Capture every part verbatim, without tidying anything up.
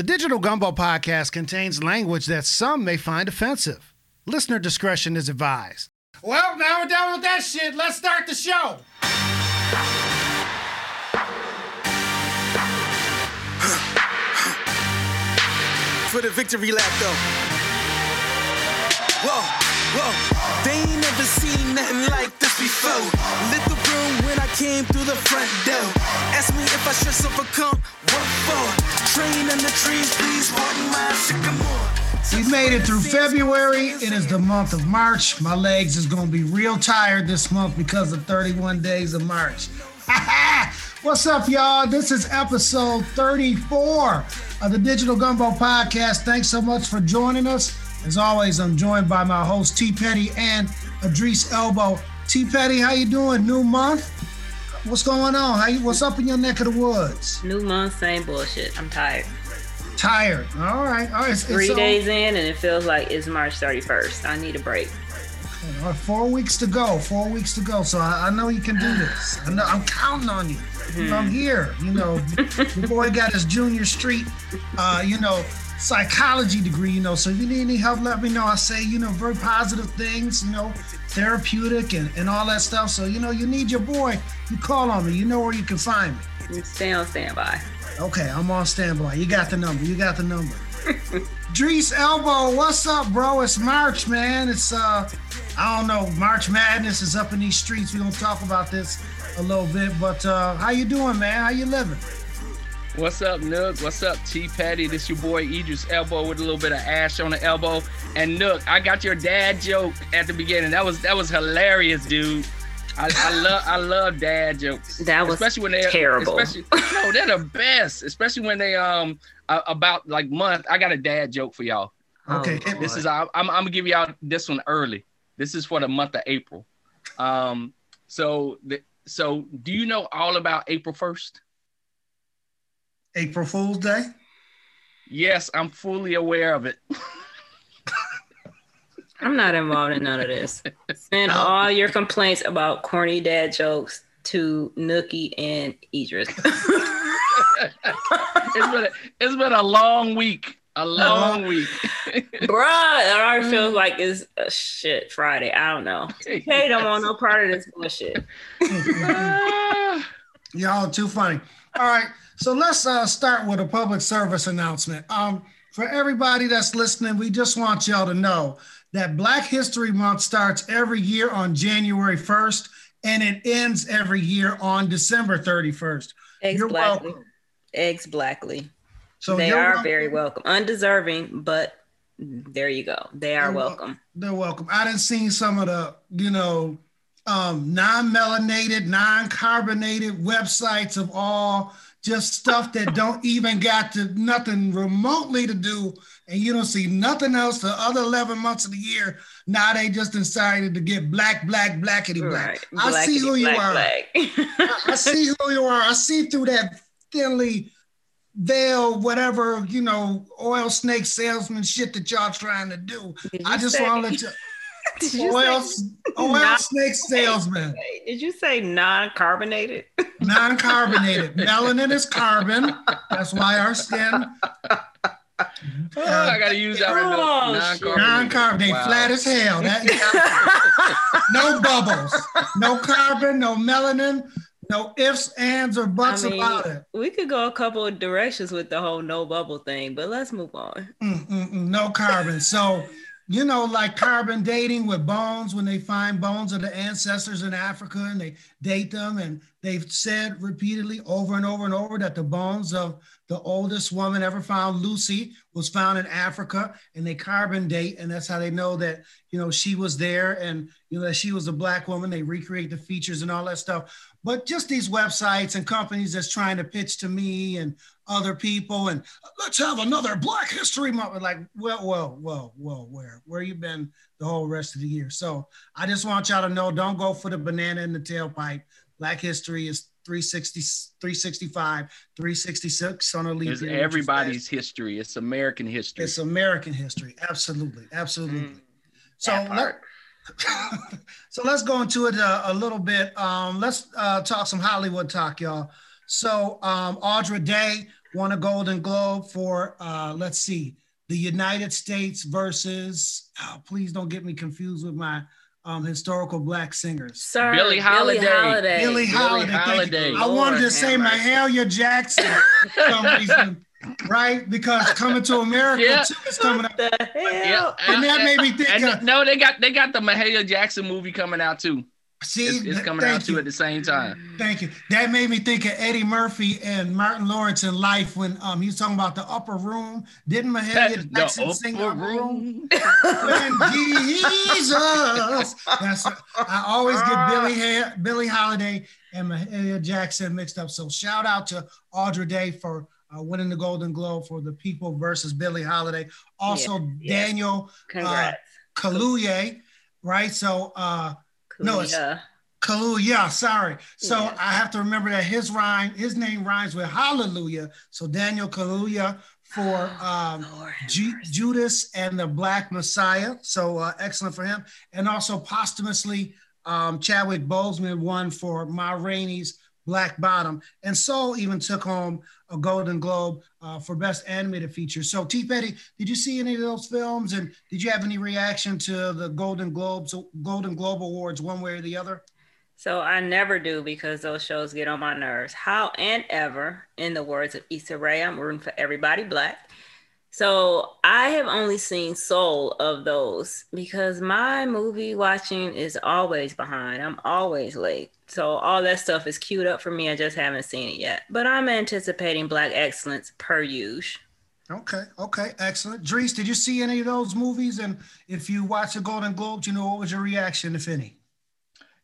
The Digital Gumbo Podcast contains language that some may find offensive. Listener discretion is advised. Well, now we're done with that shit. Let's start the show. For the victory lap, though. Whoa. Whoa, they ain't never seen nothing like this before. Lit the room when I came through the front door. Ask me if I should overcome, what for? Train in the trees, please, pardon my sycamore. We made it through February. It is the month of March. My legs is going to be real tired this month because of thirty-one days of March. What's up, y'all? This is episode thirty-four of the Digital Gumbo Podcast. Thanks so much for joining us. As always, I'm joined by my host, T. Petty and Idris Elbow. T. Petty, how you doing? New month? What's going on? How you, what's up in your neck of the woods? New month, same bullshit. I'm tired. Tired. All right. All right. It's, Three it's days old. in, and it feels like it's March thirty-first. I need a break. Okay. All right. Four weeks to go. Four weeks to go. So I, I know you can do this. I know, I'm counting on you. Mm-hmm. I'm here. You know, your boy got his Junior Street, uh, you know, psychology degree, you know, so if you need any help, let me know. I say, you know, very positive things, you know, therapeutic and, and all that stuff. So, you know, you need your boy, you call on me. You know where you can find me. You stay on standby. Okay, I'm on standby. You got the number. You got the number. Drees Elbow, what's up, bro? It's March, man. It's, uh, I don't know, March Madness is up in these streets. We're going to talk about this a little bit, but uh, how you doing, man? How you living? What's up, Nook? What's up, T-Patty? This your boy, Idris Elbow, with a little bit of ash on the elbow. And Nook, I got your dad joke at the beginning. That was that was hilarious, dude. I, I love I love dad jokes. That was especially when they, terrible. Especially, no, they're the best. Especially when they um uh, about like month. I got a dad joke for y'all. Okay, oh, this is I, I'm I'm gonna give y'all this one early. This is for the month of April. Um, so the, so do you know all about April first? April Fool's Day? Yes, I'm fully aware of it. I'm not involved in none of this. Send all your complaints about corny dad jokes to Nookie and Idris. It's been a, it's been a long week. A long uh, week. Bruh, it already feels like it's a shit Friday. I don't know. Hey, yes. Don't want no part of this bullshit. Y'all too funny. All right. So let's uh, start with a public service announcement. Um, for everybody that's listening, we just want y'all to know that Black History Month starts every year on January first, and it ends every year on December thirty-first. Eggs you're Blackley. welcome. Eggs Blackley. So they are welcome. Very welcome. Undeserving, but there you go. They are they're welcome. welcome. They're welcome. I done seen some of the, you know, um, non-melanated, non-carbonated websites of all... just stuff that don't even got to nothing remotely to do, and you don't see nothing else the other eleven months of the year. Now they just decided to get black, black, blackity black. Right. I blackity, see who you black, are. Black. I, I see who you are. I see through that thinly veil, whatever, you know, oil snake salesman shit that y'all trying to do. I just want to let you... Did you oil, say oil snake salesman? Did you say non-carbonated? Non-carbonated. Melanin is carbon. That's why our skin. Oh, uh, I gotta use that one. Oh, non-carbonated. non-carbonated. Wow. Flat as hell. That, no bubbles. No carbon. No melanin. No ifs, ands, or buts I mean, about it. We could go a couple of directions with the whole no bubble thing, but let's move on. Mm-mm-mm, no carbon. So. You know, like carbon dating with bones, when they find bones of the ancestors in Africa and they date them, and they've said repeatedly over and over and over that the bones of the oldest woman ever found, Lucy, was found in Africa, and they carbon date, and that's how they know that, you know, she was there and, you know, that she was a Black woman. They recreate the features and all that stuff. But just these websites and companies that's trying to pitch to me and other people, and let's have another Black History Month. Like, whoa, whoa, whoa, whoa, where? Where you been the whole rest of the year? So I just want y'all to know, don't go for the banana in the tailpipe. Black history is three sixty, three sixty-five, three sixty-six on a leap year. It's everybody's history. It's American history. It's American history. Absolutely. Absolutely. Mm, so, let, so let's go into it a, a little bit. Um, let's uh, talk some Hollywood talk, y'all. So um, Andra Day won a Golden Globe for, uh, let's see, the United States versus, oh, please don't get me confused with my um, historical black singers. Sir, Billie Holiday. Billie Holiday. Billie Holiday. Billie Holiday. I Lord wanted to say Mahalia Jackson for some reason. Right, because Coming to America yeah. too is coming up. What the hell? Yeah. And that made me think. And, of, no, they got they got the Mahalia Jackson movie coming out too. See, it's, it's coming out you. too at the same time. Thank you. That made me think of Eddie Murphy and Martin Lawrence in Life when um he was talking about The Upper Room. Didn't Mahalia Jackson sing The Upper Room? When Jesus. That's a, I always get Billie Billie Holiday and Mahalia Jackson mixed up. So shout out to Andra Day for. Uh, winning the Golden Globe for The People versus Billie Holiday. Also, yeah, Daniel yeah. Uh, Kaluuya, right? So, uh, Kaluuya. no, it's Kaluuya, sorry. So yeah. I have to remember that his rhyme, his name rhymes with hallelujah. So Daniel Kaluuya for um, oh, G- Judas and the Black Messiah. So uh, excellent for him. And also posthumously, um, Chadwick Boseman won for Ma Rainey's Black Bottom, and Soul even took home a Golden Globe uh, for Best Animated Feature. So, T. Petty, did you see any of those films, and did you have any reaction to the Golden Globes, Golden Globe Awards, one way or the other? So I never do because those shows get on my nerves. How and ever, in the words of Issa Rae, I'm rooting for everybody black. So I have only seen Soul of those because my movie watching is always behind. I'm always late. So all that stuff is queued up for me. I just haven't seen it yet. But I'm anticipating Black excellence per usual. Okay. Okay. Excellent. Dries, did you see any of those movies? And if you watch the Golden Globes, you know, what was your reaction, if any?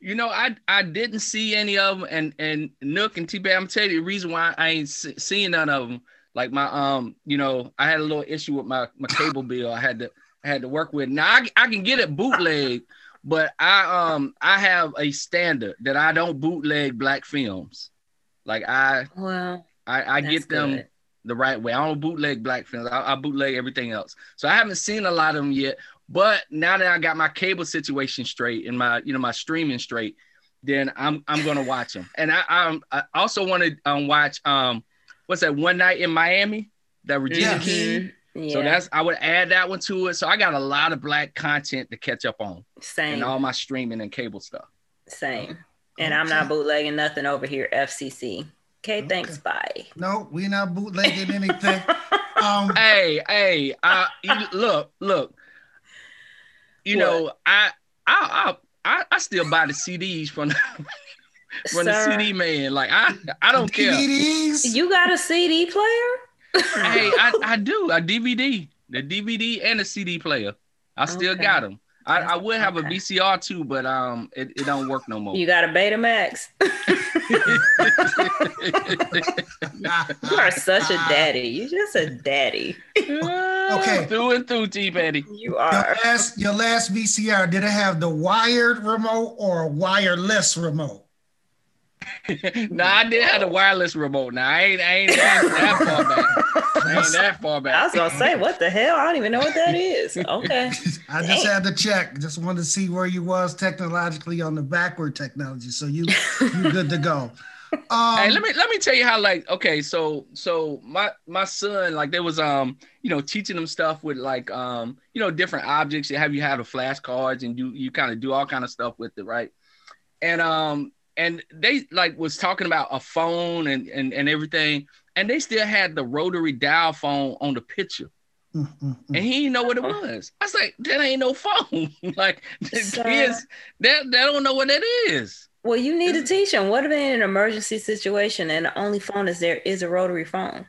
You know, I I didn't see any of them. And, and Nook and T-Bag, I'm telling you the reason why I ain't seen none of them. Like my, um, you know, I had a little issue with my, my cable bill. I had to, I had to work with. Now I, I can get it bootleg, but I, um, I have a standard that I don't bootleg black films. Like I, well, I, I get them good. the right way. I don't bootleg black films. I, I bootleg everything else. So I haven't seen a lot of them yet, but now that I got my cable situation straight and my, you know, my streaming straight, then I'm, I'm going to watch them. And I, I, I also want to um, watch, um, what's that, One Night in Miami? That Regina King. Yeah. So that's, I would add that one to it. So I got a lot of black content to catch up on. Same. And all my streaming and cable stuff. Same. Okay. And I'm not bootlegging nothing over here, F C C. Okay, okay. Thanks, bye. No, we're not bootlegging anything. um, hey, hey, uh, look, look. You what? know, I, I, I, I still buy the C Ds from... From Sir. the C D man, like I, I don't D V Ds. Care. You got a C D player? Hey, I, I do a D V D, the D V D and a C D player. I still okay. got them. I, I would have okay. a V C R too, but um, it, it don't work no more. You got a Betamax. You are such a daddy. You just a daddy. Okay, through and through, T. Patty. You are. Your last, your last V C R, did it have the wired remote or a wireless remote? No, I did have the wireless remote. Now I ain't, I ain't that, that far back. I ain't that far back. I was gonna say, what the hell? I don't even know what that is. Okay. I Dang. just had to check. Just wanted to see where you was technologically on the backward technology. So you, you good to go. Um, hey, let me let me tell you how. Like, okay, so so my my son, like, there was um, you know, teaching him stuff with like um, you know, different objects. You have you have the flashcards and you you kind of do all kind of stuff with it, right? And um. And they like was talking about a phone and, and, and everything. And they still had the rotary dial phone on the picture. Mm-hmm. And he didn't know what it was. I was like, that ain't no phone. Like, so, kids, they, they don't know what that is. Well, you need to teach them. What if in an emergency situation and the only phone is there is a rotary phone?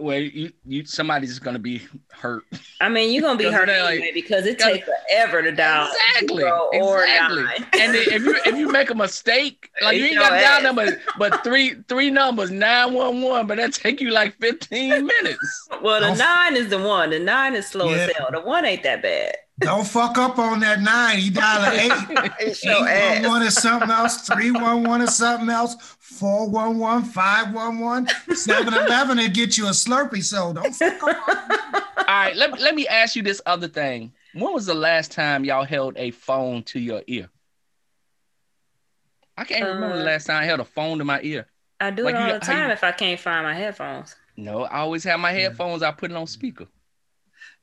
Well, you, you somebody's gonna be hurt. I mean, you're gonna be hurt anyway, like, because it takes forever to dial. Exactly. Exactly. Or and then if you if you make a mistake, like, you ain't got dial number but three three numbers, nine one one, but that take you like fifteen minutes. Well, the nine is the one. The nine is slow yeah. as hell. The one ain't that bad. Don't fuck up on that nine. You dial an eight. eight one one is something else. three one one is something else. four one one, five one one, seven eleven, and get you a Slurpee. So don't fuck up. All right. Let, let me ask you this other thing. When was the last time y'all held a phone to your ear? I can't uh, remember the last time I held a phone to my ear. I do like it all you, the time you, if I can't find my headphones. No, I always have my headphones. Yeah. I put it on speaker.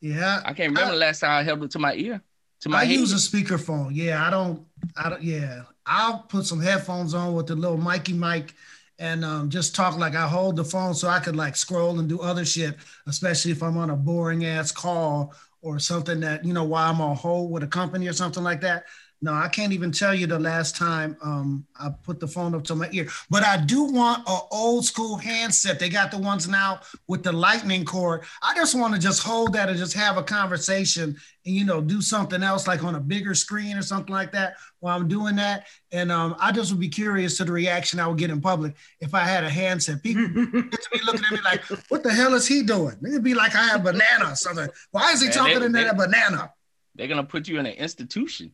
Yeah, I can't remember I, the last time I held them to my ear. To my I head. use a speakerphone. Yeah, I don't. I don't. Yeah, I'll put some headphones on with the little Mikey mic, and um, just talk like I hold the phone so I could like scroll and do other shit, especially if I'm on a boring ass call or something that, you know, while I'm on hold with a company or something like that. No, I can't even tell you the last time um, I put the phone up to my ear. But I do want an old school handset. They got the ones now with the lightning cord. I just want to just hold that and just have a conversation and, you know, do something else like on a bigger screen or something like that while I'm doing that. And um, I just would be curious to the reaction I would get in public if I had a handset. People would be looking at me like, what the hell is he doing? It'd be like I have a banana or something. Why is he Man, talking they, to they, that banana? They're going to put you in an institution.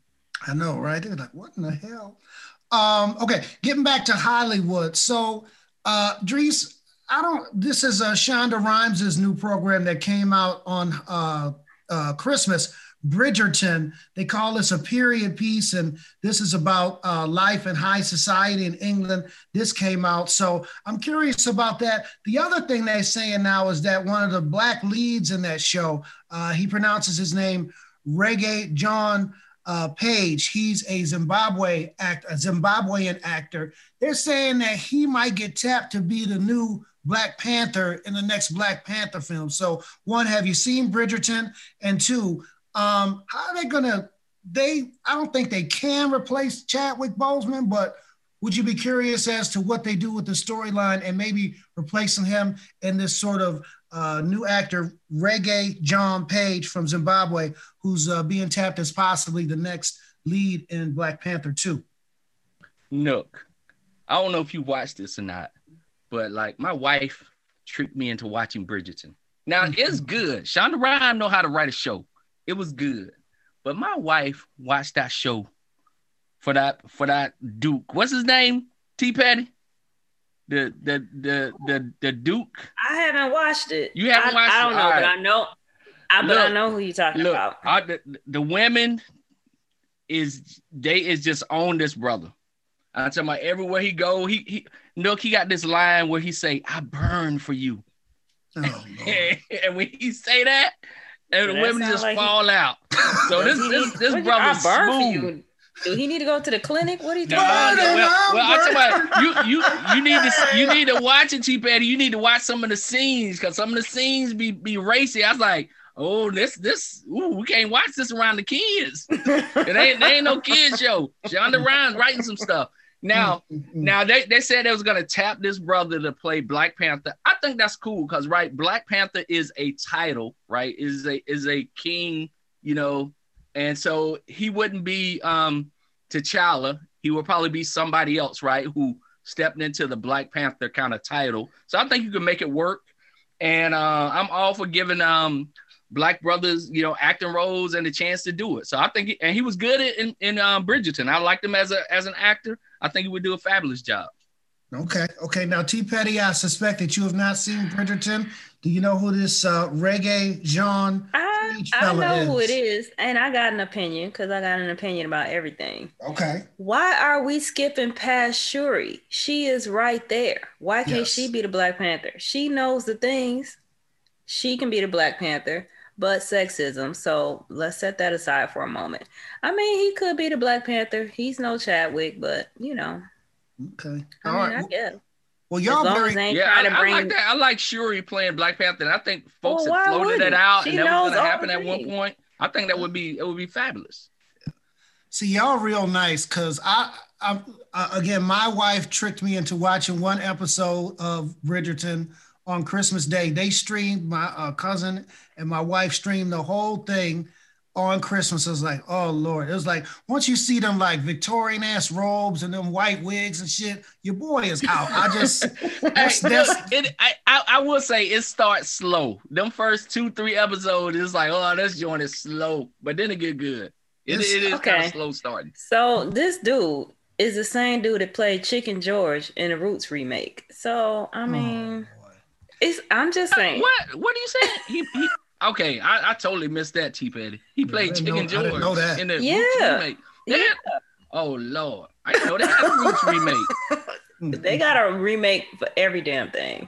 I know, right? They're like, what in the hell? Um, okay, getting back to Hollywood. So, uh, Dries, I don't, this is uh, Shonda Rhimes' new program that came out on uh, uh, Christmas, Bridgerton. They call this a period piece, and this is about uh, life in high society in England. This came out. So I'm curious about that. The other thing they're saying now is that one of the black leads in that show, uh, he pronounces his name Regé-Jean Uh, Page. He's a Zimbabwe act, a Zimbabwean actor. They're saying that he might get tapped to be the new Black Panther in the next Black Panther film. So one, have you seen Bridgerton? And two, um, how are they gonna, they, I don't think they can replace Chadwick Boseman, but would you be curious as to what they do with the storyline and maybe replacing him in this sort of Uh, new actor, Regé-Jean Page from Zimbabwe, who's uh, being tapped as possibly the next lead in Black Panther two. Nook, I don't know if you watched this or not, but like my wife tricked me into watching Bridgerton. Now, it's good. Shonda Rhimes know how to write a show. It was good. But my wife watched that show for that for that Duke. What's his name? T-Patty? The the the the the Duke. I haven't watched it. You haven't I, watched it. I don't it? know, right. but I know. I look, but I know who you're talking look, about. I, the, the women is they is just on this brother. I'm talking about everywhere he go. He he. Look, he got this line where he say, "I burn for you," oh, and when he say that, and the women just like fall he... out. So this this this brother's smooth. Do he need to go to the clinic? What do you think? No, about no, well, well, I'm talking about you. You you need to you need to watch it, T-Patty. You need to watch some of the scenes because some of the scenes be be racy. I was like, oh, this this ooh, we can't watch this around the kids. It ain't there ain't no kids show. Shonda Rhimes writing some stuff now. Now they, they said they was gonna tap this brother to play Black Panther. I think that's cool because right, Black Panther is a title, right? Is a is a king, you know. And so he wouldn't be um, T'Challa. He would probably be somebody else, right, who stepped into the Black Panther kind of title. So I think you can make it work. And uh, I'm all for giving um, Black brothers, you know, acting roles and a chance to do it. So I think, he, and he was good in, in um, Bridgerton. I liked him as a as an actor. I think he would do a fabulous job. Okay. Okay. Now, T. Petty, I suspect that you have not seen Bridgerton. Do you know who this uh, Regé-Jean I, I know is? who it is, and I got an opinion because I got an opinion about everything. Okay. Why are we skipping past Shuri? She is right there. Why can't yes. she be the Black Panther? She knows the things. She can be the Black Panther, but sexism. So let's set that aside for a moment. I mean, he could be the Black Panther. He's no Chadwick, but you know. Okay. I All mean, right. I guess. Well, y'all very, yeah, I, I bring... like that. I like Shuri playing Black Panther. And I think folks well, have floated that out she and that was going to happen at one point. I think that would be, it would be fabulous. See, y'all real nice. Cause I, I, I, again, my wife tricked me into watching one episode of Bridgerton on Christmas Day. They streamed, my uh, cousin and my wife streamed the whole thing on Christmas. I was like, oh Lord. It was like, once you see them like Victorian ass robes and them white wigs and shit, your boy is out. I just, that's, hey, that's... Look, it, I, I, I will say it starts slow. Them first two, three episodes, it's like, oh, this joint is slow, but then it get good. It, it is okay. Kind of slow starting. So this dude is the same dude that played Chicken George in the Roots remake. So, I mean, oh, it's, I'm just saying. What, what are you saying? He, he Okay, I, I totally missed that, T-Patty. He played Chicken George in the Roots remake. Yeah. Oh, Lord. I didn't know that Roots remake. They got a remake for every damn thing.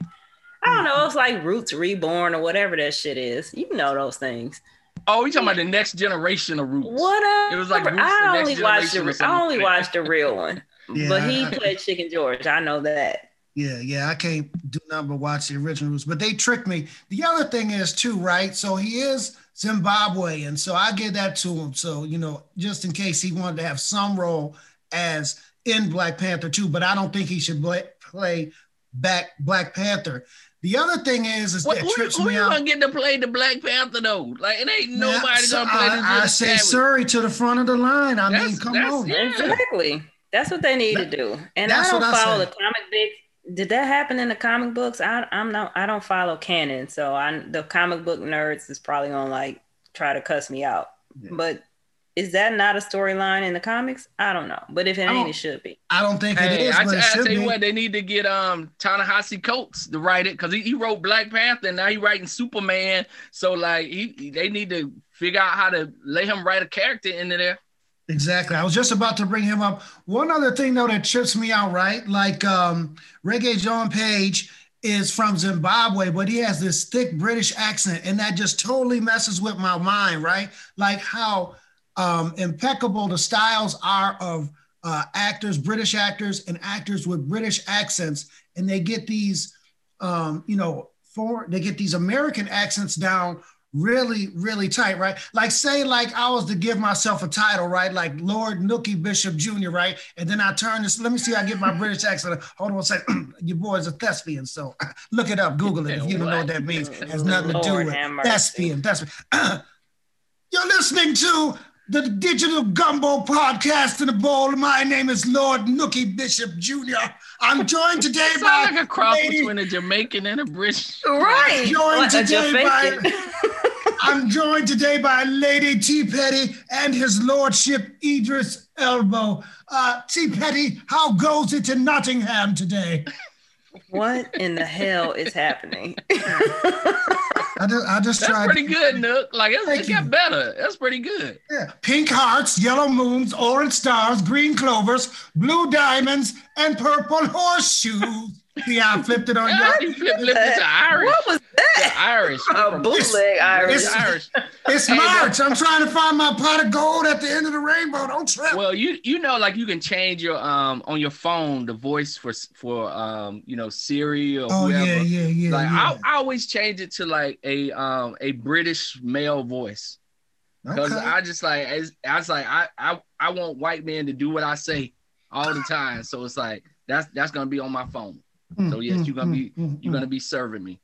I don't know. It's like Roots Reborn or whatever that shit is. You know those things. Oh, you talking about the next generation of Roots? What? It was like Roots, I only the next watched the I only watched the real one, yeah, but he I, played Chicken George. I know that. Yeah, yeah, I can't do nothing but watch the original Roots, but they tricked me. The other thing is too, right? So he is Zimbabwean, so I give that to him. So you know, just in case he wanted to have some role as in Black Panther too, but I don't think he should play back Black Panther. The other thing is, is what, that who, trips who me you out. Gonna get to play the Black Panther though? Like it ain't nobody yeah, so gonna play this. I, I say Shuri to the front of the line. I that's, mean, come that's, on, yeah. Exactly. That's what they need that, to do. And I don't follow I the comic book. Did that happen in the comic books? I, I'm not. I don't follow canon, so I the comic book nerds is probably gonna like try to cuss me out. Yeah. But is that not a storyline in the comics? I don't know. But if it ain't, it should be. I don't think hey, it is, I, but I, it should I tell you be. What, they need to get um, Ta-Nehisi Coates to write it, because he, he wrote Black Panther, and now he's writing Superman. So, like, he they need to figure out how to let him write a character into there. Exactly. I was just about to bring him up. One other thing, though, that trips me out, right? Like, um, Regé-Jean Page is from Zimbabwe, but he has this thick British accent, and that just totally messes with my mind, right? Like, how Um, impeccable the styles are of uh, actors, British actors, and actors with British accents, and they get these, um, you know, foreign, they get these American accents down really, really tight, right? Like, say, like I was to give myself a title, right? Like Lord Nookie Bishop Junior, right? And then I turn this. Let me see. I get my British accent. Hold on a second. Your boy's a thespian, so look it up, Google it if you don't know what that means. It has nothing Lord to do with thespian. Thespian. You're listening to The Digital Gumbo Podcast in a Bowl. My name is Lord Nookie Bishop Junior. I'm joined today by... Sounds like a cross between a Jamaican and a British. Right. I'm joined today by, I'm joined today by Lady T. Petty and his lordship, Idris Elbow. Uh, T. Petty, how goes it in Nottingham today? What in the hell is happening? I just, I just That's tried. That's pretty to, good, Nook. Like, it got better. That's pretty good. Yeah. Pink hearts, yellow moons, orange stars, green clovers, blue diamonds, and purple horseshoes. Yeah, I flipped it on yeah, you. Flipped, flipped it to Irish. What was that? The Irish. A bootleg Irish. It's, Irish. it's hey, March. That. I'm trying to find my pot of gold at the end of the rainbow. Don't trip. Well, you you know, like you can change your um on your phone the voice for for um you know Siri or oh, whoever. Yeah, yeah, yeah. Like yeah. I, I always change it to like a um a British male voice because okay. I just like I, I was like I, I I want white men to do what I say all the time. So it's like that's that's gonna be on my phone. So yes, you're gonna be you're gonna be serving me.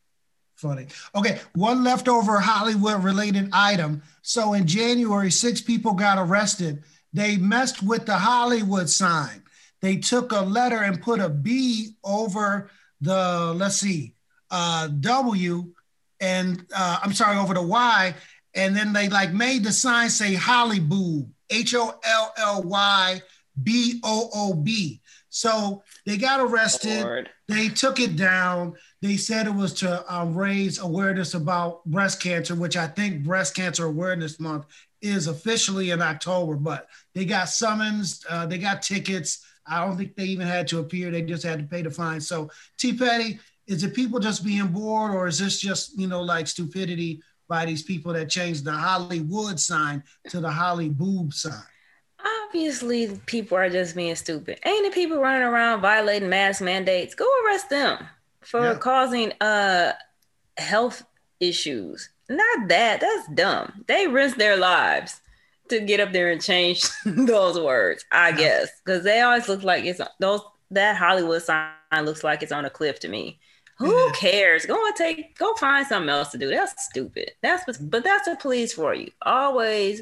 Funny. Okay, one leftover Hollywood-related item. So in January, six people got arrested. They messed with the Hollywood sign. They took a letter and put a B over the let's see, uh, W, and uh, I'm sorry, over the Y, and then they like made the sign say Hollyboob, H O L L Y B O O B. So they got arrested. Lord. They took it down. They said it was to uh, raise awareness about breast cancer, which I think Breast Cancer Awareness Month is officially in October. But they got summons. Uh, they got tickets. I don't think they even had to appear. They just had to pay the fine. So, T. Petty, is it people just being bored, or is this just you know like stupidity by these people that changed the Hollywood sign to the Holly Boob sign? Obviously, people are just being stupid. Ain't the people running around violating mask mandates? Go arrest them for yeah. causing uh health issues. Not that. That's dumb. They risk their lives to get up there and change those words, I yeah. guess, because they always look like it's those that Hollywood sign looks like it's on a cliff to me. Who cares? Go and take. Go find something else to do. That's stupid. That's what. But that's the police for you. Always.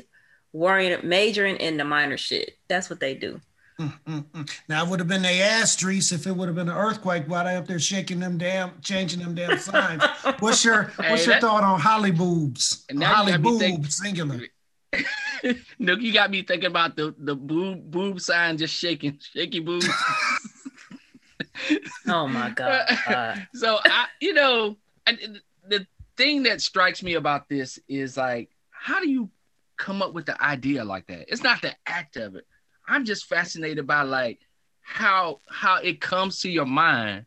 Worrying, majoring in the minor shit. That's what they do. Mm, mm, mm. Now, it would have been their ass streets if it would have been an earthquake while they up there shaking them damn, changing them damn signs. What's your hey, What's your that, thought on Holly Boobs? Holly Boob, think- singular. Nook, you got me thinking about the, the boob, boob sign just shaking. Shaky boobs. Oh, my God. Uh, so, I, you know, I, the thing that strikes me about this is, like, how do you come up with the idea like that? It's not the act of it. I'm just fascinated by like how how it comes to your mind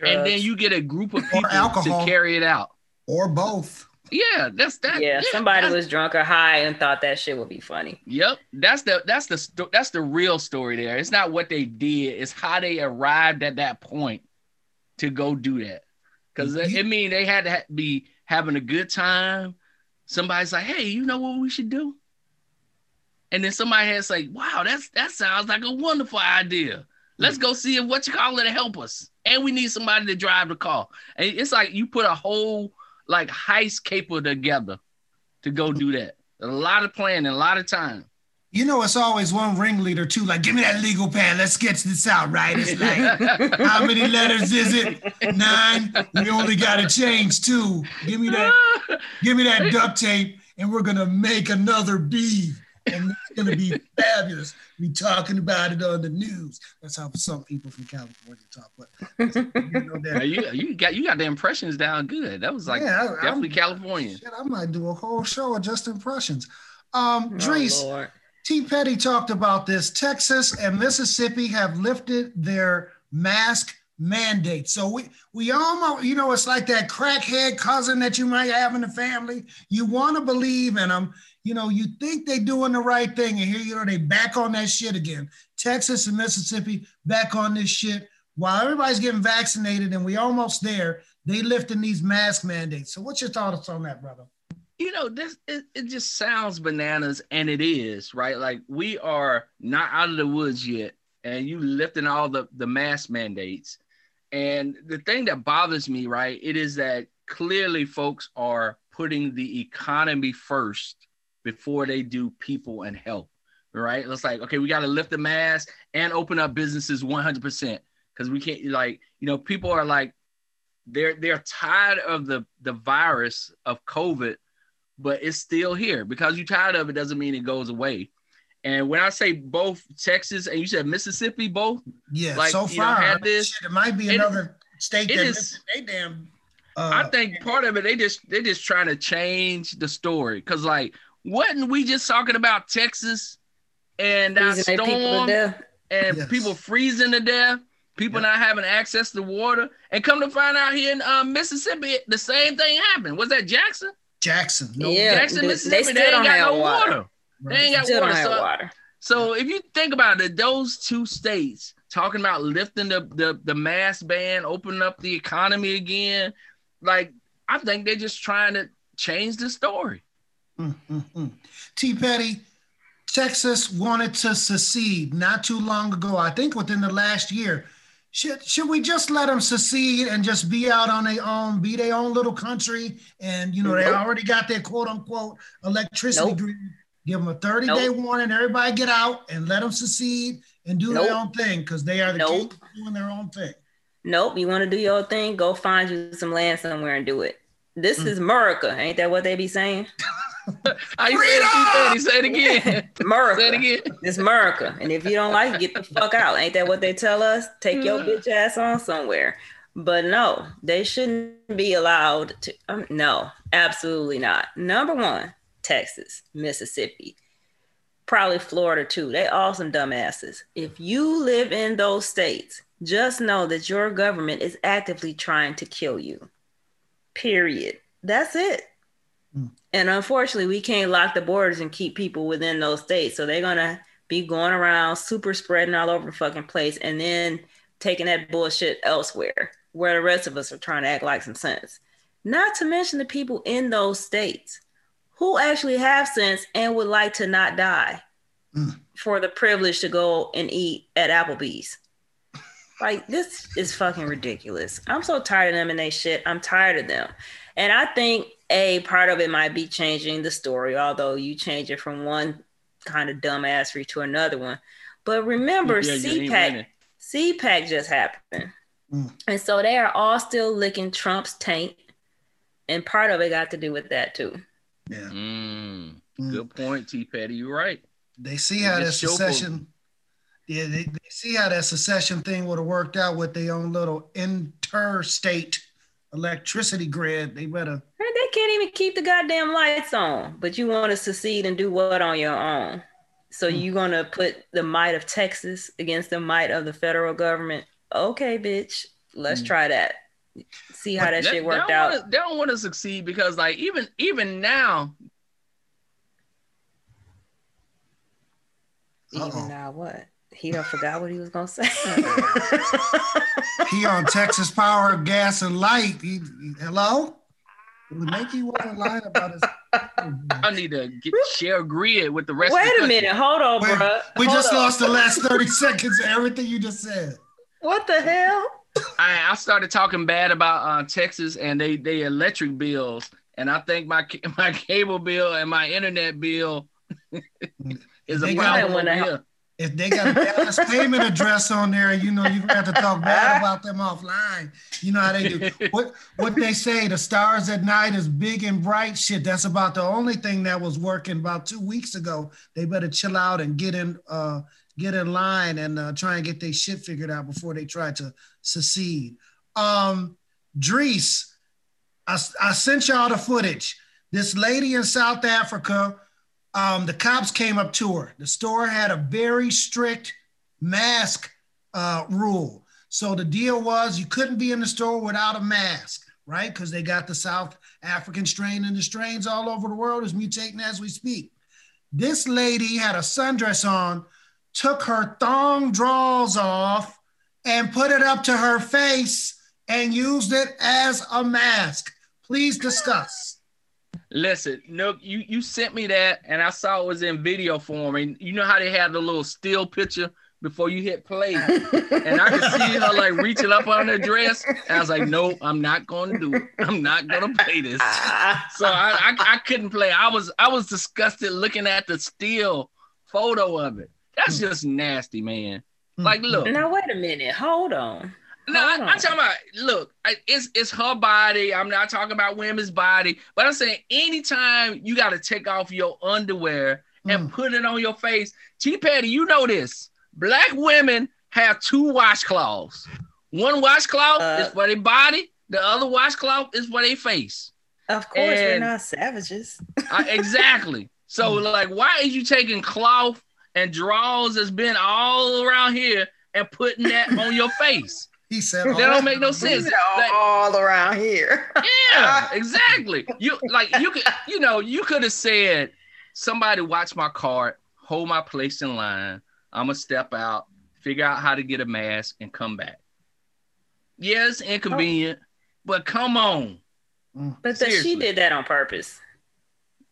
drugs. And then you get a group of people alcohol, to carry it out. Or both. Yeah, that's that. Yeah, yeah somebody was drunk or high and thought that shit would be funny. Yep, that's the that's the that's the real story there. It's not what they did; it's how they arrived at that point to go do that. Because mm-hmm. it, it mean they had to be having a good time. Somebody's like, "Hey, you know what we should do?" And then somebody has like, "Wow, that's that sounds like a wonderful idea. Let's mm-hmm. go see if what you call it to help us, and we need somebody to drive the car." And it's like you put a whole like heist caper together to go do that. A lot of planning, a lot of time. You know, it's always one ringleader too. Like, give me that legal pad. Let's sketch this out, right? It's like, how many letters is it? Nine. We only got to change two. Give me that. Give me that duct tape, and we're gonna make another B, and it's gonna be fabulous. We talking about it on the news. That's how some people from California talk. But you know that. You, you got you got the impressions down good. That was like yeah, I, definitely I'm, California. Shit, I might do a whole show of just impressions. Um, oh, Dries, T. Petty talked about this. Texas and Mississippi have lifted their mask mandate. So we we almost, you know, it's like that crackhead cousin that you might have in the family. You want to believe in them. You know, you think they're doing the right thing, and here you know they back on that shit again. Texas and Mississippi back on this shit. While everybody's getting vaccinated and we almost there, they lifting these mask mandates. So what's your thoughts on that, brother? You know, this it, it just sounds bananas, and it is, right? Like, we are not out of the woods yet, and you lifting all the, the mask mandates. And the thing that bothers me, right, it is that clearly folks are putting the economy first before they do people and health, right? It's like, okay, we got to lift the mask and open up businesses one hundred percent because we can't, like, you know, people are like, they're they're tired of the, the virus of COVID, but it's still here. Because you're tired of it doesn't mean it goes away. And when I say both Texas and you said Mississippi, both? Yeah, like, so far, know, had this, shit, it might be another it, state it that is, they damn... Uh, I think part of it, they just, they just trying to change the story because, like, wasn't we just talking about Texas and our storm people and yes. people freezing to death, people yep. not having access to water? And come to find out here in uh, Mississippi, the same thing happened. Was that Jackson? Jackson. No. Yeah, Jackson, Mississippi, they, they ain't got no water. water. Right. They ain't got water. So, water. So if you think about it, those two states talking about lifting the, the, the mask ban, opening up the economy again, like, I think they're just trying to change the story. Mm, mm, mm. T. Petty, Texas wanted to secede not too long ago. I think within the last year. Should should we just let them secede and just be out on their own, be their own little country? And you know nope. they already got their quote unquote electricity nope. grid. Give them a thirty day nope. warning. Everybody get out and let them secede and do nope. their own thing because they are the nope. kings doing their own thing. Nope. You want to do your own thing? Go find you some land somewhere and do it. This mm. is America, ain't that what they be saying? I said it again. America. Say it again. It's America. And if you don't like it, get the fuck out. Ain't that what they tell us? Take your bitch ass on somewhere. But no, they shouldn't be allowed to. Um, no, absolutely not. Number one, Texas, Mississippi, probably Florida too. They all some dumbasses. If you live in those states, just know that your government is actively trying to kill you. Period. That's it. And unfortunately, we can't lock the borders and keep people within those states. So they're going to be going around super spreading all over the fucking place and then taking that bullshit elsewhere where the rest of us are trying to act like some sense. Not to mention the people in those states who actually have sense and would like to not die mm. for the privilege to go and eat at Applebee's. Like, this is fucking ridiculous. I'm so tired of them and they shit. I'm tired of them. And I think a part of it might be changing the story, although you change it from one kind of dumbassery to another one. But remember, yeah, CPAC, CPAC just happened. Mm. And so they are all still licking Trump's taint. And part of it got to do with that too. Yeah. Mm. Mm. Good point, T. Petty. You're right. They see how that secession... Yeah, they, they see how that secession thing would have worked out with their own little interstate electricity grid. They better. They can't even keep the goddamn lights on, but you want to secede and do what on your own? So mm. you're going to put the might of Texas against the might of the federal government? Okay, bitch. let's try that. See how that, that shit worked they out. Wanna, they don't want to succeed because, like, even even now, even Uh-oh. now, what he done forgot what he was gonna say. He on Texas Power, Gas and Light. He, hello, it would make you want to lie about his. I need to get, share grid with the rest. Wait of Wait a minute, hold on, Wait, bro. We hold just on. lost the last thirty seconds of everything you just said. What the hell? I, I started talking bad about uh, Texas and they they electric bills, and I think my my cable bill and my internet bill is a problem. Got, if they got a Dallas payment address on there, you know you're gonna have to talk bad about them offline. You know how they do. What what they say? The stars at night is big and bright. Shit, that's about the only thing that was working about two weeks ago. They better chill out and get in. Uh, get in line and uh, try and get their shit figured out before they try to secede. Um, Drees, I, I sent y'all the footage. This lady in South Africa, um, the cops came up to her. The store had a very strict mask uh, rule. So the deal was you couldn't be in the store without a mask, right? Because they got the South African strain, and the strains all over the world is mutating as we speak. This lady had a sundress on, took her thong drawers off and put it up to her face and used it as a mask. Please discuss. Listen, Nook, you, you sent me that and I saw it was in video form. And you know how they had the little still picture before you hit play? And I could see her like reaching up on her dress. And I was like, no, I'm not going to do it. I'm not going to play this. So I, I I couldn't play. I was I was disgusted looking at the still photo of it. That's just nasty, man. Like, look. Now, wait a minute. Hold on. No, Hold I, on. I'm talking about, look, I, it's it's her body. I'm not talking about women's body. But I'm saying anytime you got to take off your underwear and mm. put it on your face. T. Patty, you know this. Black women have two washcloths. One washcloth uh, is for their body. The other washcloth is for their face. Of course, and we're not savages. I, exactly. So, mm. like, why is you taking cloth and drawers has been all around here and putting that on your face? He said that don't make no sense. Like, all around here. Yeah, exactly. You like you could you know you could have said, somebody watch my cart, hold my place in line. I'm gonna step out, figure out how to get a mask, and come back. Yeah, it's inconvenient, oh. but come on. But the, she did that on purpose.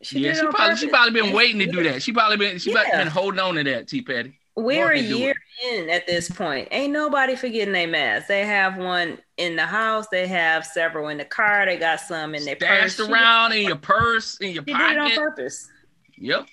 She yeah, she probably purpose. she probably been waiting to do that. She probably been she yeah. probably been holding on to that, T. Patty. We're a year in at this point. Ain't nobody forgetting their mask. They have one in the house. They have several in the car. They got some in their Stashed purse. around she, in your purse, in your she pocket. She did it on purpose. Yep.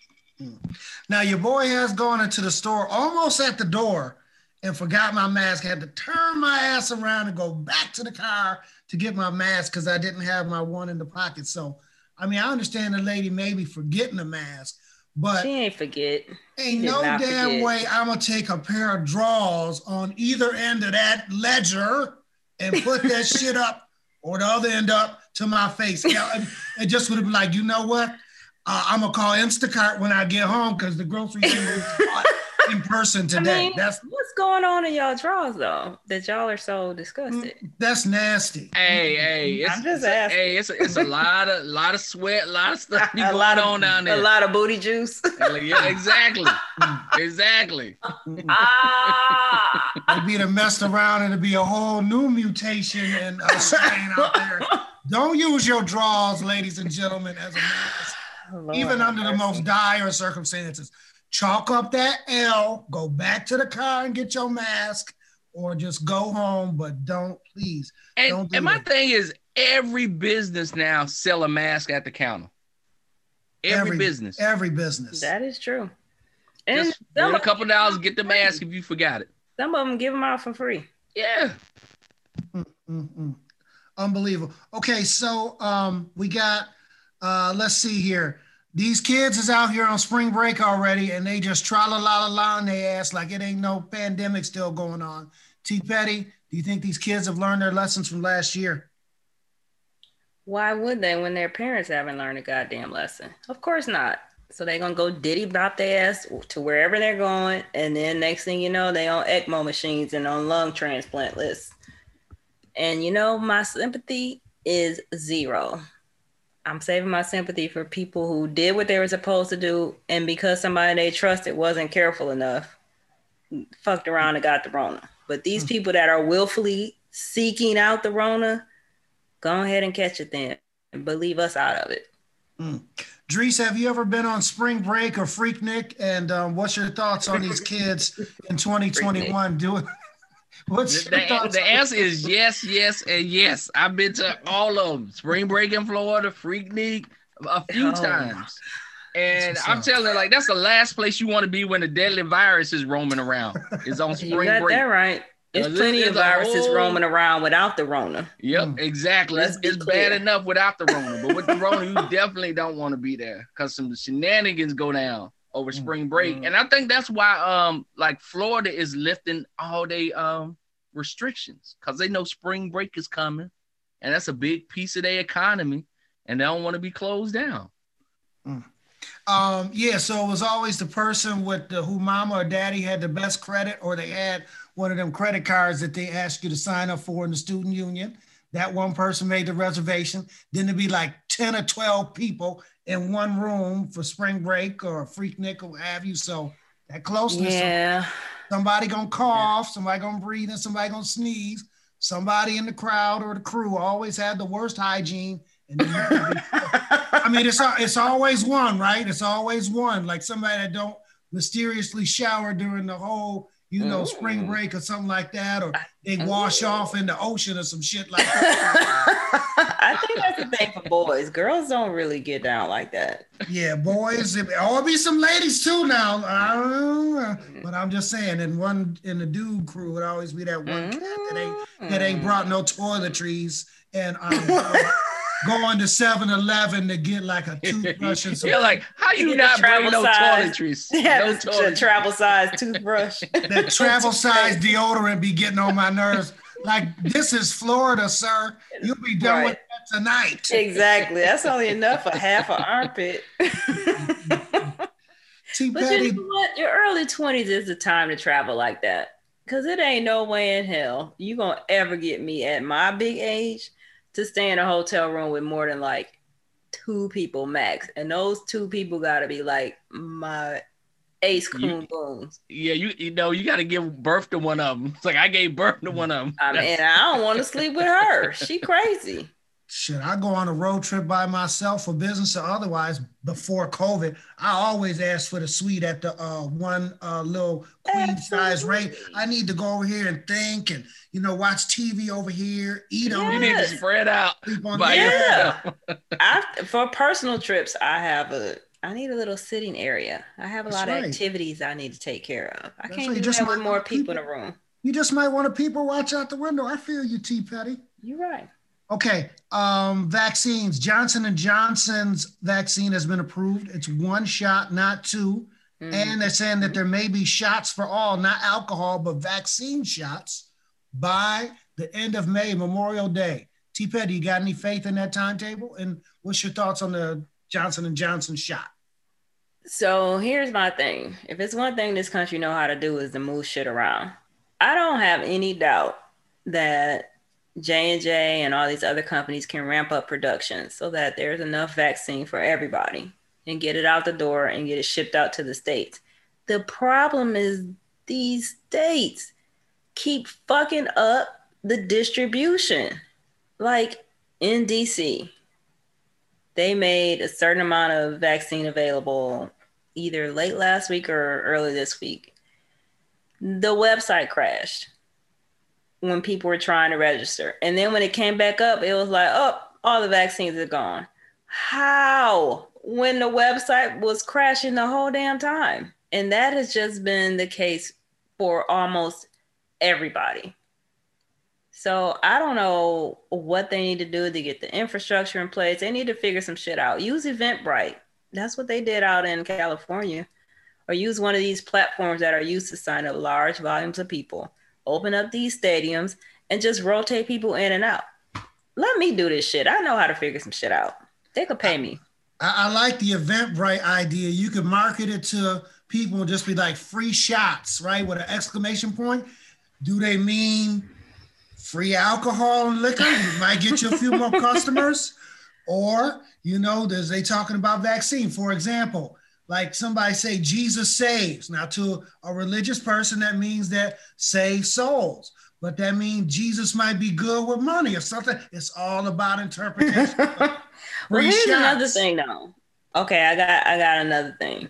Now your boy has gone into the store almost at the door and forgot my mask. I had to turn my ass around and go back to the car to get my mask because I didn't have my one in the pocket. So. I mean, I understand the lady maybe forgetting the mask, but she ain't forget. Ain't no damn forget. way I'm gonna take a pair of drawers on either end of that ledger and put that shit up or the other end up to my face. It just would have been like, you know what? Uh, I'm gonna call Instacart when I get home because the grocery store is hot in person today. I mean, that's what's going on in y'all drawers though that y'all are so disgusted. That's nasty. Hey, hey, it's, I'm just it's asking. A, hey, it's a, it's a lot of lot of sweat, a lot of stuff a lot of, on down there. A lot of booty juice. Yeah, exactly, exactly. Ah, it'd be to mess around and it'd be a whole new mutation and a strain out there. Don't use your drawers, ladies and gentlemen, as a mask, oh, even under mercy. the most dire circumstances. Chalk up that L, go back to the car and get your mask, or just go home, but don't, please. And, don't do and my thing is, every business now sell a mask at the counter. Every, every business. Every business. That is true. And just some a couple dollars, get the mask if you forgot it. Some of them give them out for free. Yeah. Mm-mm-mm. Unbelievable. Okay, so um, we got, uh, let's see here. These kids is out here on spring break already, and they just tra-la-la-la-la on their ass like it ain't no pandemic still going on. T. Petty, do you think these kids have learned their lessons from last year? Why would they when their parents haven't learned a goddamn lesson? Of course not. So they're going to go diddy-bop their ass to wherever they're going, and then next thing you know, they on ECMO machines and on lung transplant lists. And you know, my sympathy is zero. I'm saving my sympathy for people who did what they were supposed to do, and because somebody they trusted wasn't careful enough, fucked around and got the Rona. But these mm-hmm. people that are willfully seeking out the Rona, go ahead and catch it then, but leave us out of it. Mm. Dries, have you ever been on spring break or Freaknik? And um, what's your thoughts on these kids in twenty twenty-one doing? What's the, the, the answer is yes, yes, and yes. I've been to all of them. Spring break in Florida, Freaknik, a few oh. times. And I'm telling you, like, that's the last place you want to be when a deadly virus is roaming around. It's on spring you got break. That right. There's now, plenty of viruses whole... roaming around without the Rona. Yep, mm. exactly. Let's it's bad enough without the Rona. But with the Rona, you definitely don't want to be there because some shenanigans go down over spring break. Mm. And I think that's why um like Florida is lifting all they um restrictions, because they know spring break is coming and that's a big piece of their economy and they don't want to be closed down. Mm. Um yeah, so it was always the person with the, who mama or daddy had the best credit, or they had one of them credit cards that they asked you to sign up for in the student union. That one person made the reservation. Then there'd be like ten or twelve people in one room for spring break or Freaknik or what have you. So that closeness. Yeah. Of, somebody gonna cough, somebody gonna breathe, and somebody gonna sneeze. Somebody in the crowd or the crew always had the worst hygiene. And then be, I mean, it's it's always one, right? It's always one. Like somebody that don't mysteriously shower during the whole, you know, mm. spring break or something like that, or they wash mm. off in the ocean or some shit like that. I think that's the thing for boys. Girls don't really get down like that. Yeah, boys, or be some ladies too now. I don't know, but I'm just saying, in one in the dude crew, would always be that one mm. that ain't that ain't brought no toiletries and um, going to seven eleven to get like a toothbrush and something. You're like, how you, you not bring no toiletries? Yeah, no toiletries. Travel size toothbrush. That travel size deodorant be getting on my nerves. Like, this is Florida, sir. You'll be done right. with that tonight. Exactly. That's only enough for half an armpit. See, but Patty, you know what? Your early twenties is the time to travel like that. Because it ain't no way in hell you going to ever get me at my big age to stay in a hotel room with more than like two people max. And those two people gotta be like my ace coon boons. Yeah, you you know, you gotta give birth to one of them. It's like I gave birth to one of them. I mean, and I don't want to sleep with her. She crazy. Should I go on a road trip by myself for business or otherwise before COVID? I always ask for the suite at the uh, one uh, little queen size rate. I need to go over here and think and, you know, watch T V over here, eat yes. on You need to spread out. By yeah. I, for personal trips, I have a, I need a little sitting area. I have a That's lot right. of activities I need to take care of. I That's can't right. do just that with more people, people in the room. You just might want to people watch out the window. I feel you, T. Petty. You're right. Okay, um, vaccines. Johnson and Johnson's vaccine has been approved. It's one shot, not two. Mm-hmm. And they're saying that there may be shots for all, not alcohol, but vaccine shots by the end of May, Memorial Day. T-Pet, do you got any faith in that timetable? And what's your thoughts on the Johnson and Johnson shot? So here's my thing. If it's one thing this country know how to do is to move shit around. I don't have any doubt that J and J and all these other companies can ramp up production so that there's enough vaccine for everybody and get it out the door and get it shipped out to the states. The problem is these states keep fucking up the distribution. Like in D C, they made a certain amount of vaccine available either late last week or early this week. The website crashed when people were trying to register. And then when it came back up, it was like, oh, all the vaccines are gone. How? When the website was crashing the whole damn time. And that has just been the case for almost everybody. So I don't know what they need to do to get the infrastructure in place. They need to figure some shit out. Use Eventbrite. That's what they did out in California. Or use one of these platforms that are used to sign up large volumes of people. Open up these stadiums and just rotate people in and out. Let me do this shit. I know how to figure some shit out. They could pay me. I, I like the Eventbrite idea. You could market it to people and just be like free shots, right? With an exclamation point. Do they mean free alcohol and liquor, you might get you a few more customers. Or, you know, there's they talking about vaccine, for example, like somebody say Jesus saves. Now to a religious person, that means that save souls, but that means Jesus might be good with money or something. It's all about interpretation. Well, here's shots. Another thing though. Okay, I got I got another thing.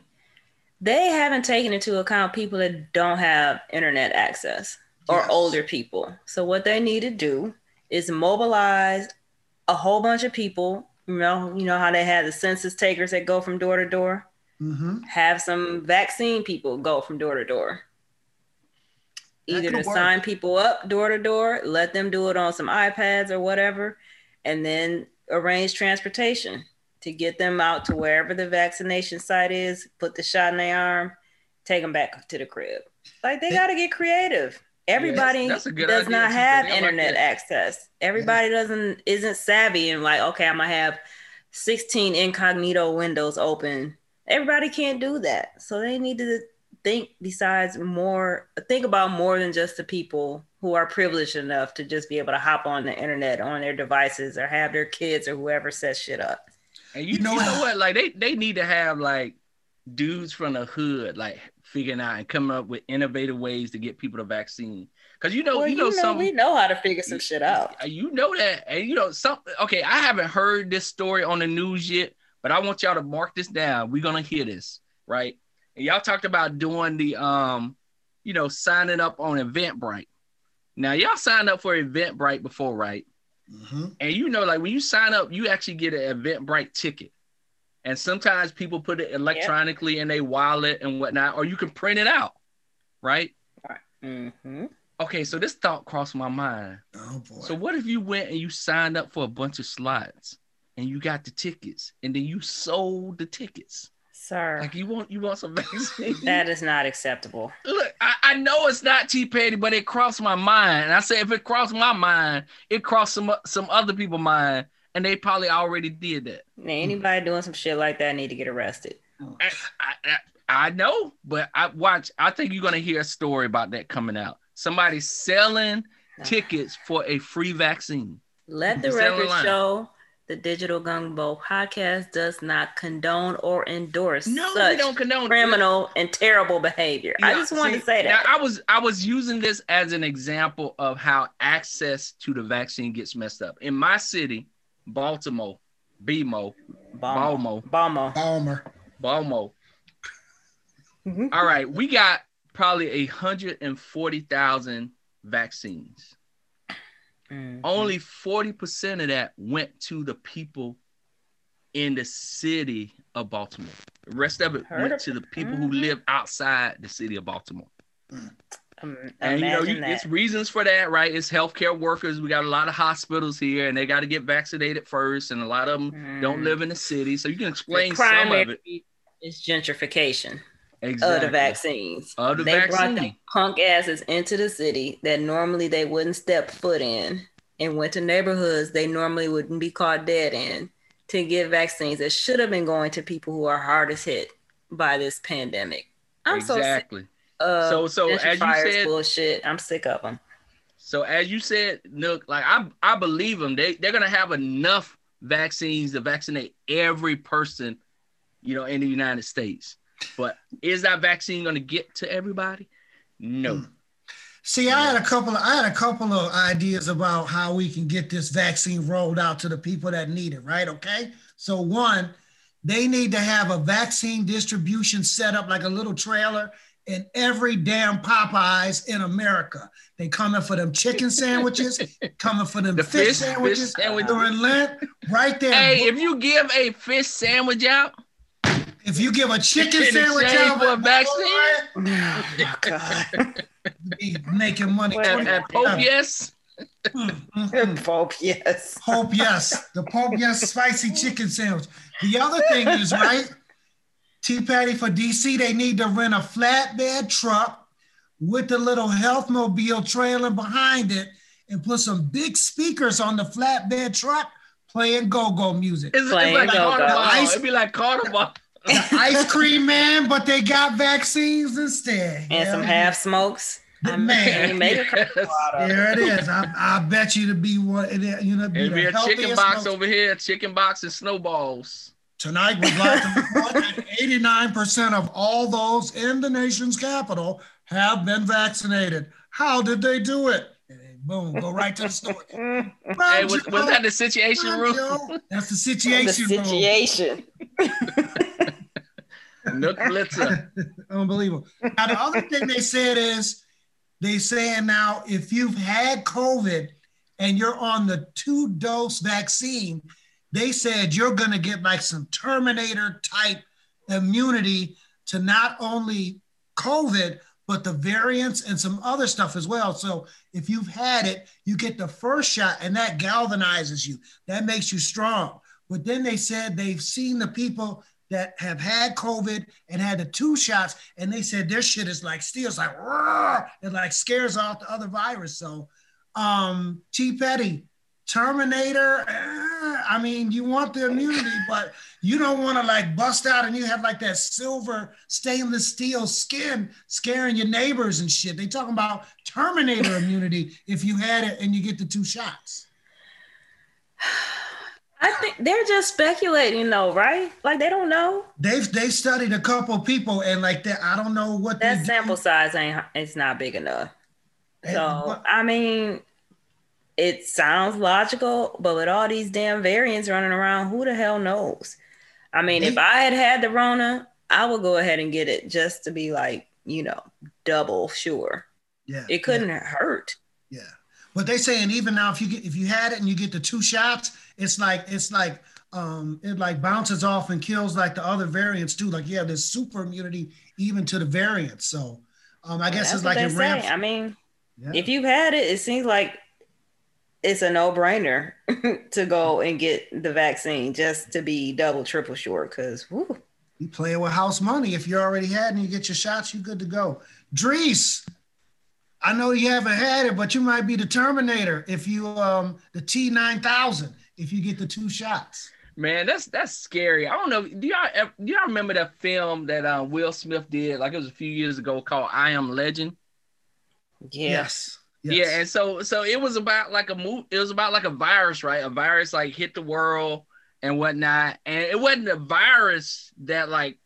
They haven't taken into account people that don't have internet access or yes. older people. So what they need to do is mobilize a whole bunch of people. You know, you know how they had the census takers that go from door to door? Mm-hmm. Have some vaccine people go from door to door. Either to sign people up door to door, let them do it on some iPads or whatever, and then arrange transportation to get them out to wherever the vaccination site is, put the shot in their arm, take them back to the crib. Like, they got to get creative. Everybody yeah, that's, that's a good does idea. Not have internet like access. Everybody yeah. doesn't isn't savvy and like, okay, I'm going to have sixteen incognito windows open. Everybody can't do that. So they need to think besides more, think about more than just the people who are privileged enough to just be able to hop on the internet on their devices or have their kids or whoever sets shit up. And you, you know, you know what? Like they, they need to have like dudes from the hood, like figuring out and coming up with innovative ways to get people the vaccine. Cause you know, well, you know, you know some, we know how to figure some shit out. You know that, and you know some. Okay, I haven't heard this story on the news yet, but I want y'all to mark this down. We're gonna hear this, right? And y'all talked about doing the, um, you know, signing up on Eventbrite. Now y'all signed up for Eventbrite before, right? Mm-hmm. And you know, like when you sign up, you actually get an Eventbrite ticket. And sometimes people put it electronically yep. in their wallet and whatnot, or you can print it out, right? Mm-hmm. Okay, so this thought crossed my mind. Oh boy! So what if you went and you signed up for a bunch of slots, and you got the tickets, and then you sold the tickets? Sir, like you want you want some vaccine? That is not acceptable. Look, I, I know it's not T Petty, but it crossed my mind. And I said, if it crossed my mind, it crossed some some other people's mind, and they probably already did that. Now, anybody doing some shit like that need to get arrested. I, I, I know, but I watch. I think you're gonna hear a story about that coming out. Somebody selling no. tickets for a free vaccine. Let the record show. The Digital Gumbo Podcast does not condone or endorse no, such we don't condone criminal and terrible behavior. Yeah, I just wanted see, to say that. I was I was using this as an example of how access to the vaccine gets messed up. In my city, Baltimore, BMO, Balmo, Balmo, Balmer, Balmo. All right, we got probably one hundred forty thousand vaccines. Mm-hmm. Only forty percent of that went to the people in the city of Baltimore. The rest of it Heard went of to it. The people mm-hmm. who live outside the city of Baltimore. Um, and you know, you, it's reasons for that, right? It's healthcare workers. We got a lot of hospitals here, and they got to get vaccinated first, and a lot of them mm. don't live in the city. So you can explain some of it. It's gentrification. Exactly. Of the vaccines. Of the they vaccine. Brought the punk asses into the city that normally they wouldn't step foot in and went to neighborhoods they normally wouldn't be caught dead in to get vaccines that should have been going to people who are hardest hit by this pandemic. I'm exactly. so sick of so, so as you said, bullshit. I'm sick of them. So as you said, Nook, like I, I believe them. They, they're going to have enough vaccines to vaccinate every person, you know, in the United States. But is that vaccine going to get to everybody? No. See, I had a couple of I had a couple of ideas about how we can get this vaccine rolled out to the people that need it, right? Okay. So one, they need to have a vaccine distribution set up like a little trailer in every damn Popeyes in America. They coming for them chicken sandwiches, coming for them the fish, fish sandwiches fish sandwich. During Lent, right there. Hey, if you give a fish sandwich out. If you give a chicken sandwich out for a vaccine, oh my God, be making money. Well, at Pope Yes, mm-hmm. Pope Yes, Pope Yes, the Pope Yes spicy chicken sandwich. The other thing is right, T Patty for D C. They need to rent a flatbed truck with the little health mobile trailing behind it, and put some big speakers on the flatbed truck playing go-go music. It's, playing it's like carnival. It'd be like carnival. The ice cream man, but they got vaccines instead. And yeah. some half smokes. I mean, yes. There it is. I, I bet you to be one. You know, be the a chicken box most. Over here. Chicken box and snowballs. Tonight we'd like to report that eighty-nine percent of all those in the nation's capital have been vaccinated. How did they do it? Boom, go right to the story. Hey, was, was that the situation room? That's the situation room. The situation. Nook blitzer. Unbelievable. Now, the other thing they said is, they saying now, if you've had COVID and you're on the two-dose vaccine, they said you're going to get like some Terminator-type immunity to not only COVID, but the variants and some other stuff as well. So if you've had it, you get the first shot and that galvanizes you. That makes you strong. But then they said they've seen the people that have had COVID and had the two shots, and they said their shit is like steel. It's like, rawr! It like scares off the other virus. So um, T. Petty, Terminator, eh, I mean, you want the immunity, but you don't want to like bust out and you have like that silver stainless steel skin scaring your neighbors and shit. They talking about Terminator immunity if you had it and you get the two shots. I think they're just speculating though, right? Like they don't know. They've they studied a couple people and like that. I don't know what that sample do. size ain't. It's not big enough. They, so what? I mean. It sounds logical, but with all these damn variants running around, who the hell knows? I mean, if I had had the Rona, I would go ahead and get it just to be like, you know, double sure. Yeah, it couldn't yeah. hurt. Yeah, but they saying even now, if you get, if you had it and you get the two shots, it's like it's like um, it like bounces off and kills like the other variants too. Like you have this super immunity even to the variants. So um, I guess it's like it ramps. I mean, yeah. if you've had it, it seems like. It's a no-brainer to go and get the vaccine just to be double, triple sure. Because you playing with house money. If you already had and you get your shots, you're good to go. Drees, I know you haven't had it, but you might be the Terminator if you um the T nine thousand if you get the two shots. Man, that's that's scary. I don't know. Do y'all do y'all remember that film that uh, Will Smith did? Like it was a few years ago called I Am Legend. Yeah. Yes. Yes. Yeah, and so so it was about like a move. It was about like a virus, right? A virus like hit the world and whatnot. And it wasn't the virus that like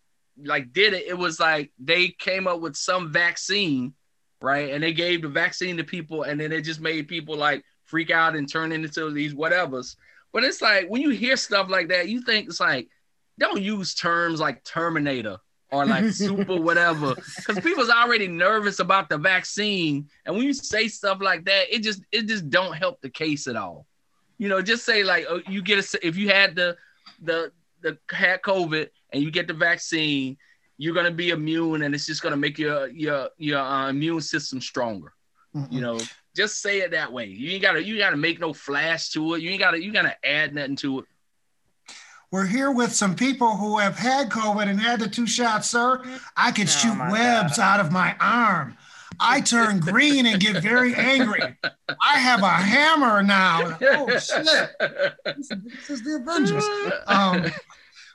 like did it. It was like they came up with some vaccine, right? And they gave the vaccine to people, and then it just made people like freak out and turn into these whatevers. But it's like when you hear stuff like that, you think it's like don't use terms like Terminator. Or like super whatever, because people's already nervous about the vaccine, and when you say stuff like that, it just it just don't help the case at all. You know, just say like oh, you get a, if you had the the the had COVID and you get the vaccine, you're gonna be immune, and it's just gonna make your your your uh, immune system stronger. Mm-hmm. You know, just say it that way. You ain't gotta you gotta make no flash to it. You ain't gotta you gotta add nothing to it. We're here with some people who have had COVID and had the two shots, sir. I could shoot oh webs God. out of my arm. I turn green and get very angry. I have a hammer now. Oh, shit. This, this is the Avengers. Um,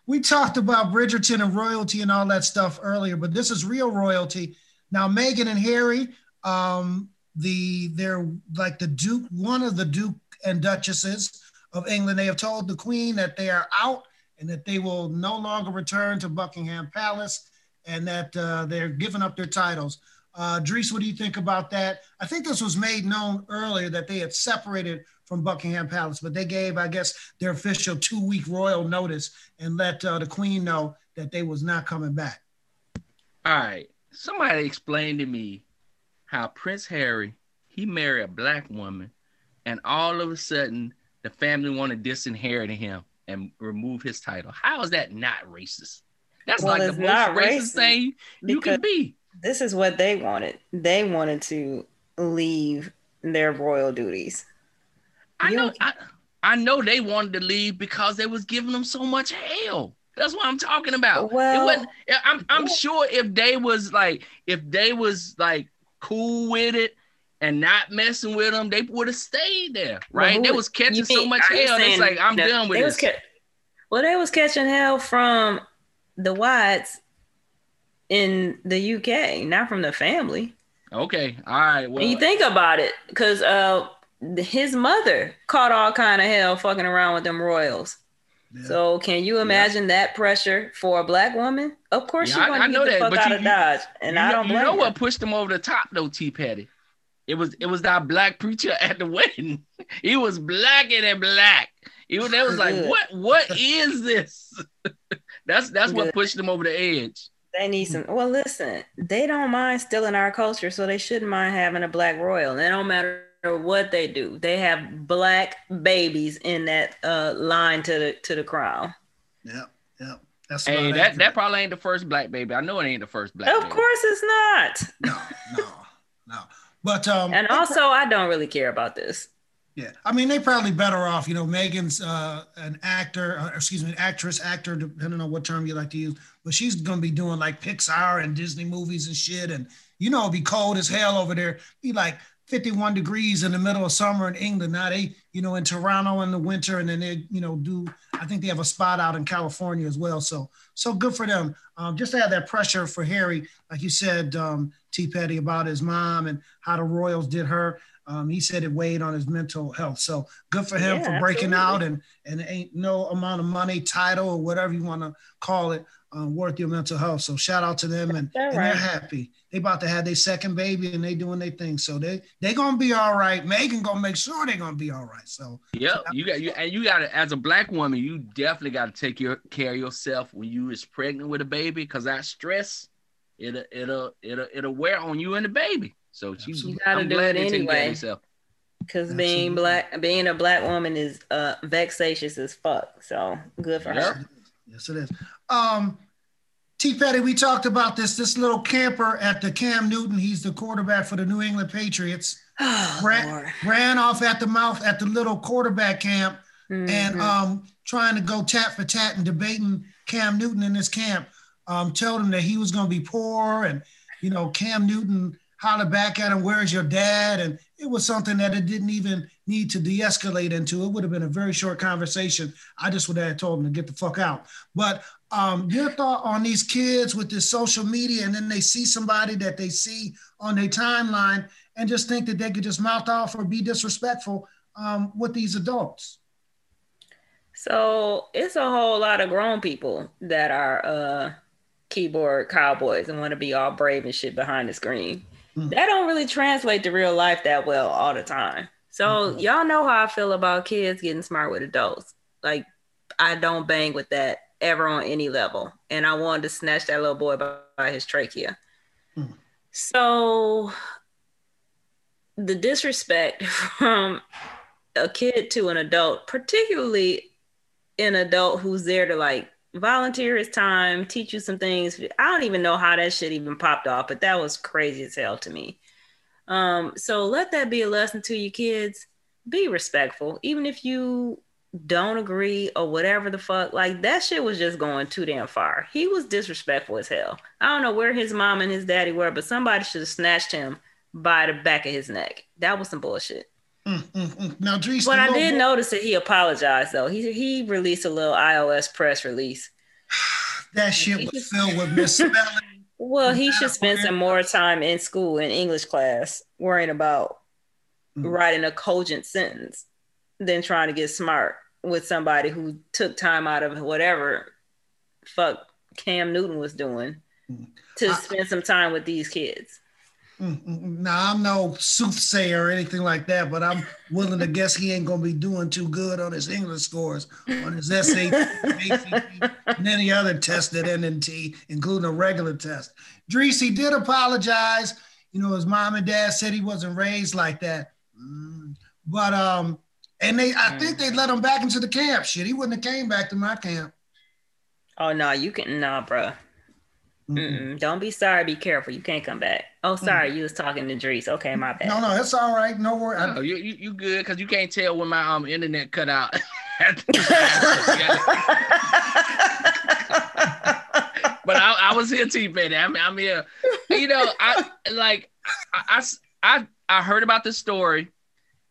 we talked about Bridgerton and royalty and all that stuff earlier, but this is real royalty. Now, Meghan and Harry, um, the they're like the Duke, one of the Duke and Duchesses of England, they have told the Queen that they are out and that they will no longer return to Buckingham Palace and that uh, they're giving up their titles. Uh, Dries, what do you think about that? I think this was made known earlier that they had separated from Buckingham Palace, but they gave, I guess, their official two-week royal notice and let uh, the Queen know that they was not coming back. All right. Somebody explained to me how Prince Harry, he married a black woman, and all of a sudden, the family want to disinherit him and remove his title. How is that not racist? That's well, like the most racist, racist thing you can be. This is what they wanted. They wanted to leave their royal duties. I you know, know. I, I know they wanted to leave because they was giving them so much hell. That's what I'm talking about. Well, it wasn't, I'm, I'm yeah. sure if they was like, if they was like cool with it, and not messing with them, they would have stayed there, right? Well, they was catching mean, so much hell. It's like, I'm no, done with this. Ca- well, they was catching hell from the Whites in the U K, not from the family. Okay. All right. Well, you think about it, because uh, his mother caught all kind of hell fucking around with them royals. Yeah. So can you imagine yeah. that pressure for a black woman? Of course yeah, you're going to get the that, fuck out you, of Dodge. And you know, I don't blame You know her. What pushed them over the top, though, T. Petty? It was it was that black preacher at the wedding. He was blacker than black. It was, they was like, what what is this? That's that's what pushed them over the edge. They need some. Well, listen, they don't mind stealing our culture, so they shouldn't mind having a black royal. It don't matter what they do. They have black babies in that uh, line to the to the crown. Yeah, yeah. That's hey, that accurate. That probably ain't the first black baby. I know it ain't the first black. Of baby. course, it's not. No, no, no. But um, and also, pro- I don't really care about this. Yeah, I mean, they probably better off. You know, Megan's uh, an actor, or excuse me, an actress, actor, depending on what term you like to use. But she's gonna be doing like Pixar and Disney movies and shit. And you know, it'd be cold as hell over there. Be like fifty-one degrees in the middle of summer in England. Now they, you know, in Toronto in the winter, and then they, you know, do. I think they have a spot out in California as well. So, so good for them. Um, just to have that pressure for Harry, like you said, um, T. Petty, about his mom and how the royals did her. Um, he said it weighed on his mental health. So good for him yeah, for breaking absolutely. out, and and ain't no amount of money, title, or whatever you want to call it, um, worth your mental health. So shout out to them, and, and right. they're happy. They about to have their second baby, and they doing their thing. So they they gonna be all right. Megan gonna make sure they gonna be all right. So yeah, you got you, and you got to, as a black woman, you definitely got to take your care of yourself when you is pregnant with a baby, because that stress it'll it'll it'll it'll wear on you and the baby. So she's you gotta I'm do it anyway. Because being black, being a black woman is uh, vexatious as fuck. So good for yes, her. Yes, it is. Um, T. Petty, we talked about this. This little camper at the Cam Newton. He's the quarterback for the New England Patriots. Oh, ran, ran off at the mouth at the little quarterback camp, mm-hmm. and um, trying to go tat for tat and debating Cam Newton in this camp. Um, told him that he was going to be poor, and you know Cam Newton hollered back at him, where's your dad? And it was something that it didn't even need to de-escalate into. It would have been a very short conversation. I just would have told him to get the fuck out. But um, your thought on these kids with this social media, and then they see somebody that they see on their timeline and just think that they could just mouth off or be disrespectful um, with these adults. So it's a whole lot of grown people that are uh, keyboard cowboys and want to be all brave and shit behind the screen. That don't really translate to real life that well all the time. So mm-hmm. y'all know how I feel about kids getting smart with adults. Like, I don't bang with that ever on any level. And I wanted to snatch that little boy by, by his trachea. Mm-hmm. So the disrespect from a kid to an adult, particularly an adult who's there to like volunteer his time, teach you some things. I don't even know how that shit even popped off, but that was crazy as hell to me. Um, so let that be a lesson to your kids. Be respectful, even if you don't agree or whatever the fuck. Like, that shit was just going too damn far. He was disrespectful as hell. I don't know where his mom and his daddy were, but somebody should have snatched him by the back of his neck. That was some bullshit. Mm, mm, mm. Now, Drees, but I did boy. notice that he apologized, though. He he released a little I O S press release. That shit he was filled with misspelling. Well, he should spend some more time in school in English class worrying about mm. writing a cogent sentence than trying to get smart with somebody who took time out of whatever fuck Cam Newton was doing mm. to I- spend some time with these kids. Now, I'm no soothsayer or anything like that, but I'm willing to guess he ain't going to be doing too good on his English scores, on his S A T, A C T, and any other test at N N T, including a regular test. Drees, he did apologize. You know, his mom and dad said he wasn't raised like that. But, um, and they, I think they let him back into the camp. Shit, he wouldn't have came back to my camp. Oh, no, you can, nah, bruh. Mm-mm. Don't be sorry, be careful. You can't come back. Oh, sorry, mm-hmm. you was talking to Drees. Okay, my bad. No, no, that's all right. No worry. No, you, you, you good, because you can't tell when my um internet cut out. But I, I was here, T. Petty. I'm, I'm here. You know, I like I, I I I heard about this story,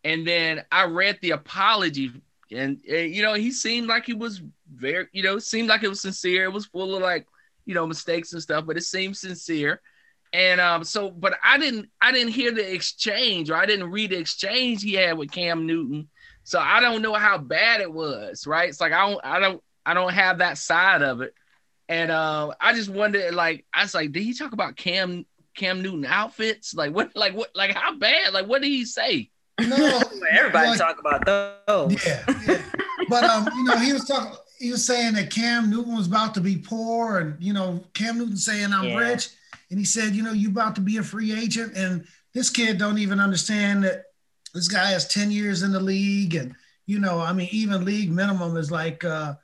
and then I read the apology, and, and you know, he seemed like he was very, you know, seemed like it was sincere. It was full of like, you know, mistakes and stuff, but it seemed sincere. And um, so, but I didn't, I didn't hear the exchange, or I didn't read the exchange he had with Cam Newton. So I don't know how bad it was, right? It's like I don't, I don't, I don't have that side of it. And uh, I just wondered, like, I was like, did he talk about Cam Cam Newton outfits? Like what? Like what? Like how bad? Like what did he say? No, everybody like, talk about those. Yeah, yeah. But um, you know, he was talking. He was saying that Cam Newton was about to be poor, and you know, Cam Newton saying I'm yeah. rich, and he said, you know, you about to be a free agent, and this kid don't even understand that this guy has ten years in the league, and you know, I mean, even league minimum is like uh,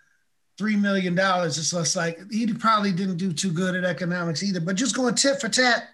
three million dollars. It's just like he probably didn't do too good at economics either. But just going tit for tat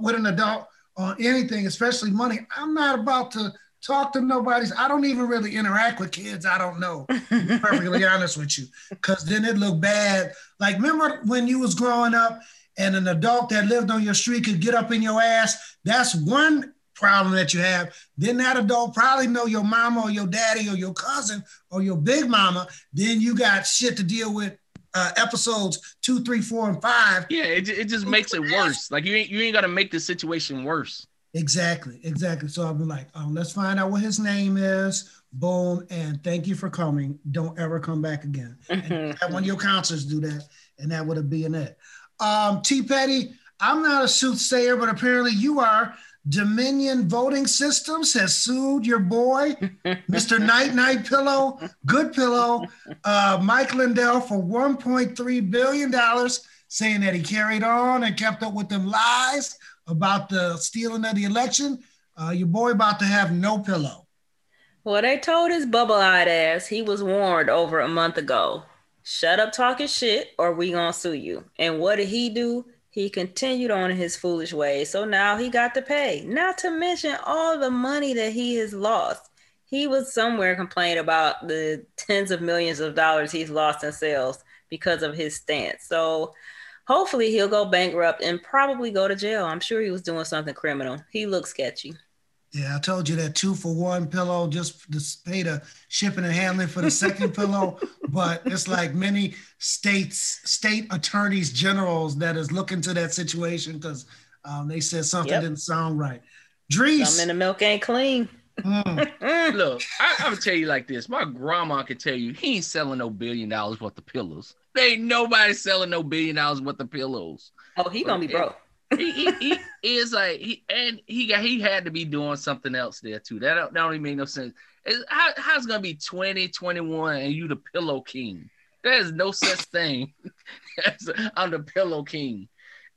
with an adult on anything, especially money, I'm not about to talk to nobody's. I don't even really interact with kids I don't know, perfectly honest with you, because then it looked bad. Like, remember when you was growing up and an adult that lived on your street could get up in your ass? That's one problem that you have. Then that adult probably know your mama or your daddy or your cousin or your big mama. Then you got shit to deal with. Uh, episodes two, three, four, and five. Yeah, it it just makes it worse. Like you ain't you ain't gotta make the situation worse. Exactly, exactly. So I'll be like, um, let's find out what his name is. Boom, and thank you for coming. Don't ever come back again. And have one of your counselors do that, and that would have been it. Um, T. Petty, I'm not a soothsayer, but apparently you are. Dominion Voting Systems has sued your boy, Mister Night Night Pillow, Good Pillow, uh, Mike Lindell for one point three billion dollars, saying that he carried on and kept up with them lies about the stealing of the election. Uh, your boy about to have no pillow. Well, they told his bubble-eyed ass he was warned over a month ago. Shut up talking shit or we gonna sue you. And what did he do? He continued on in his foolish way, so now he got to pay. Not to mention all the money that he has lost. He was somewhere complaining about the tens of millions of dollars he's lost in sales because of his stance. So hopefully he'll go bankrupt and probably go to jail. I'm sure he was doing something criminal. He looks sketchy. Yeah, I told you that two for one pillow just paid a shipping and handling for the second pillow. But it's like many states, state attorneys generals that is looking to that situation because um, they said something yep. didn't sound right. Drees. Some in the milk ain't clean. Mm. Look, I, I'm gonna tell you like this. My grandma could tell you he ain't selling no billion dollars worth of pillows. There ain't nobody selling no billion dollars worth of pillows. Oh, he gonna be broke. he, he, he is like he and he got he had to be doing something else there too. That don't, that don't even make no sense. It's, how how's it gonna be twenty, twenty-one and you the pillow king? There is no such thing. I'm the pillow king,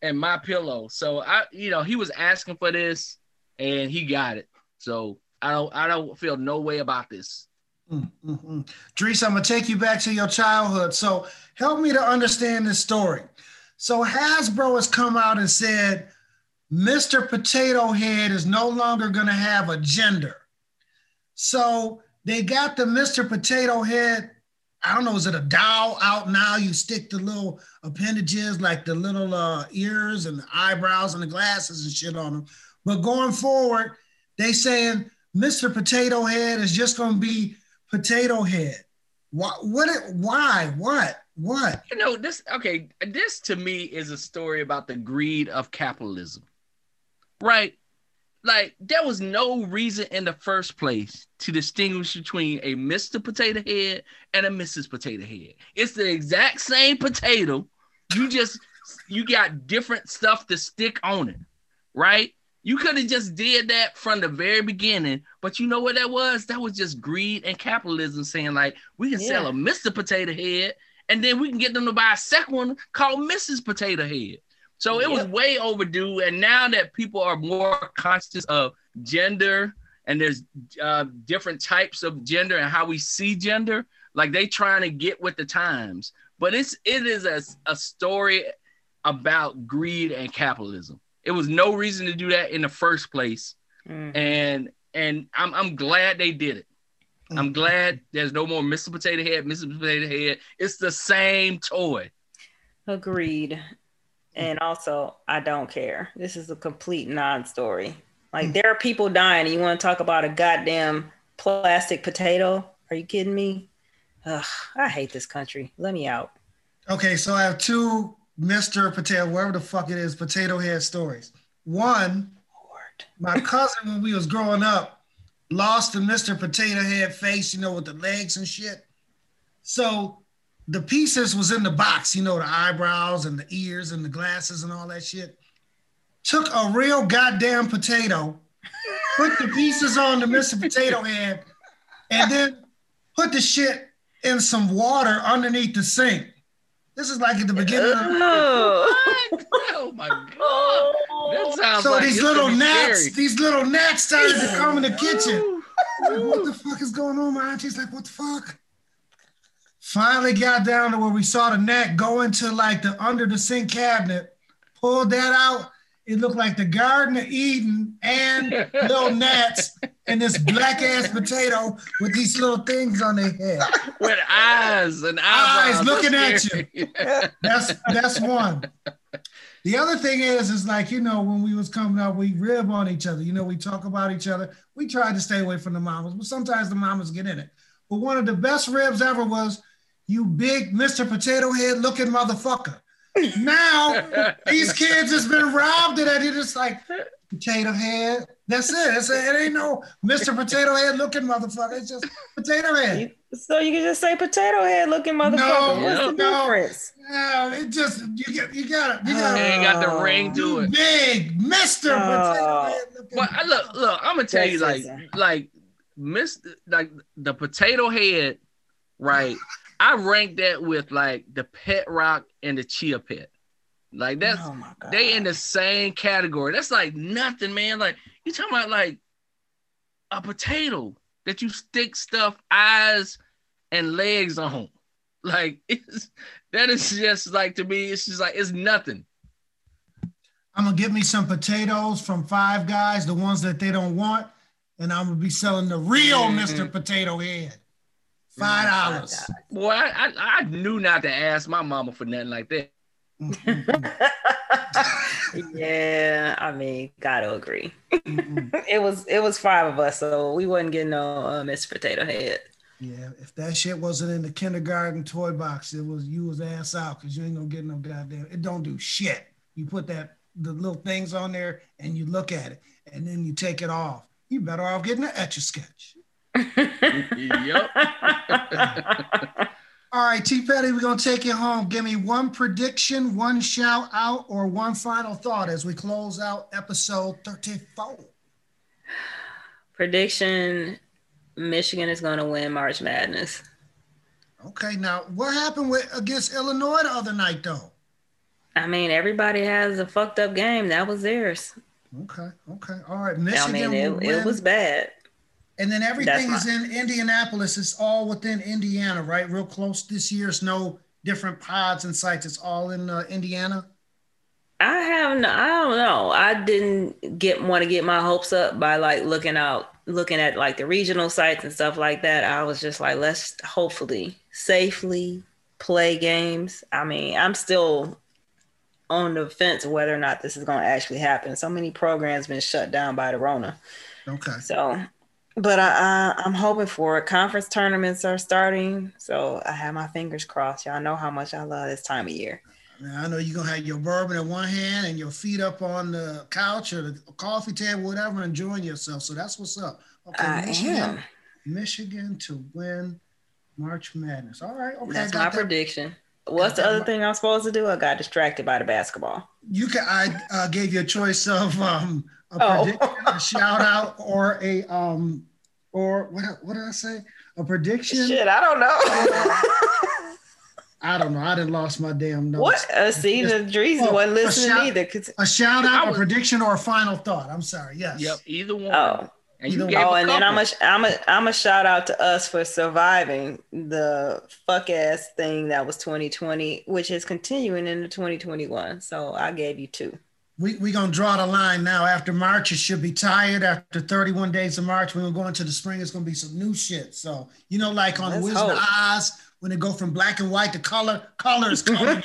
and my pillow. So I, you know, he was asking for this, and he got it. So I don't I don't feel no way about this. Mm-hmm. Dries, I'm gonna take you back to your childhood. So help me to understand this story. So Hasbro has come out and said, Mister Potato Head is no longer going to have a gender. So they got the Mister Potato Head, I don't know, is it a doll out now? You stick the little appendages, like the little uh, ears and the eyebrows and the glasses and shit on them. But going forward, they saying Mister Potato Head is just going to be Potato Head. Why, what, why, what? What? You know, this, okay, this to me is a story about the greed of capitalism, right? Like, there was no reason in the first place to distinguish between a Mister Potato Head and a Missus Potato Head. It's the exact same potato. You just, you got different stuff to stick on it, right? You could have just did that from the very beginning, but you know what that was? That was just greed and capitalism saying, like, we can yeah. sell a Mister Potato Head, and then we can get them to buy a second one called Missus Potato Head. So it yep. was way overdue. And now that people are more conscious of gender and there's uh, different types of gender and how we see gender, like they trying to get with the times. But it's, it is a, a story about greed and capitalism. It was no reason to do that in the first place. Mm-hmm. And and I'm I'm glad they did it. I'm glad there's no more Mister Potato Head, Missus Potato Head. It's the same toy. Agreed. And also, I don't care. This is a complete non-story. Like, there are people dying. And you want to talk about a goddamn plastic potato? Are you kidding me? Ugh, I hate this country. Let me out. Okay, so I have two Mister Potato, wherever the fuck it is, Potato Head stories. One, Lord. My cousin, when we was growing up, lost the Mister Potato Head face, you know, with the legs and shit. So the pieces was in the box, you know, the eyebrows and the ears and the glasses and all that shit. Took a real goddamn potato, put the pieces on the Mister Potato Head, and then put the shit in some water underneath the sink. This is like at the beginning of the what? Oh my God. That sounds so like these little gnats, scary. these little gnats started to come in the kitchen. Like, what the fuck is going on? My auntie's like, what the fuck? Finally got down to where we saw the gnat go into like the under the sink cabinet, pulled that out. It looked like the Garden of Eden and little gnats and this black ass potato with these little things on their head. With eyes and eyebrows. Eyes looking at you. That's that's one. The other thing is, is like, you know, when we was coming up, we rib on each other. You know, we talk about each other. We tried to stay away from the mamas, but sometimes the mamas get in it. But one of the best ribs ever was, you big Mister Potato Head looking motherfucker. Now these kids has been robbed of that. They're just like Potato Head. That's it. That's it. It ain't no Mister Potato Head looking motherfucker. It's just Potato Head. So you can just say Potato Head looking motherfucker. No, What's no, the difference? No, it just you get you got it. You got, it ain't got the ring to it. Big Mister Oh. Potato Head looking. Well, I look, look. I'm gonna tell yes, you like, yes, yes. like Mister like the Potato Head, right? I ranked that with like the Pet Rock and the Chia Pet. Like that's, oh my God, they in the same category. That's like nothing, man. Like you talking about like a potato that you stick stuff, eyes and legs on. Like it's, that is just like, to me, it's just like, it's nothing. I'm gonna get me some potatoes from Five Guys, the ones that they don't want. And I'm gonna be selling the real mm-hmm. Mister Potato Head. Five dollars. Boy, I, I I knew not to ask my mama for nothing like that. Yeah, I mean, gotta agree. Mm-hmm. It was it was five of us, so we wasn't getting no uh, Mister Potato Head. Yeah, if that shit wasn't in the kindergarten toy box, it was you was ass out because you ain't gonna get no goddamn. It don't do shit. You put that the little things on there and you look at it, and then you take it off. You better off getting an Etch-a-Sketch. Yep. All right, T Petty, we're gonna take it home. Give me one prediction, one shout out, or one final thought as we close out episode thirty-four. Prediction: Michigan is gonna win March Madness. Okay, now what happened with against Illinois the other night though? I mean, everybody has a fucked up game. That was theirs. Okay, okay. All right, Michigan. I mean, it, it was bad. And then everything is in Indianapolis. It's all within Indiana, right? Real close this year. It's no different pods and sites. It's all in uh, Indiana. I haven't. I don't know. I didn't get want to get my hopes up by like looking out, looking at like the regional sites and stuff like that. I was just like, let's hopefully safely play games. I mean, I'm still on the fence whether or not this is going to actually happen. So many programs been shut down by the Rona. Okay. So. But I, I, I'm hoping for it. Conference tournaments are starting, so I have my fingers crossed. Y'all know how much I love this time of year. Now, I know you're going to have your bourbon in one hand and your feet up on the couch or the coffee table, whatever, enjoying yourself. So that's what's up. Okay, I Michigan, am. Michigan to win March Madness. All right. Okay, that's my that. prediction. What's the other thing I'm supposed to do? I got distracted by the basketball. You can. I uh, gave you a choice of um, a oh. prediction, a shout out, or a um, or what? What did I say? A prediction? Shit, I don't know. I don't know. I done lost my damn notes. What? Uh, see, the reason oh, wasn't listening shout, either. A shout out, was, a prediction, or a final thought. I'm sorry. Yes. Yep. Either one. Oh. And you oh, and then I'm a, I'm a, I'm a shout out to us for surviving the fuck ass thing that was twenty twenty, which is continuing into twenty twenty-one. So I gave you two. We we gonna draw the line now. After March, it should be tired. After thirty-one days of March, when we're going to the spring, it's gonna be some new shit. So you know, like on the Wizard of Oz, when they go from black and white to color, colors coming.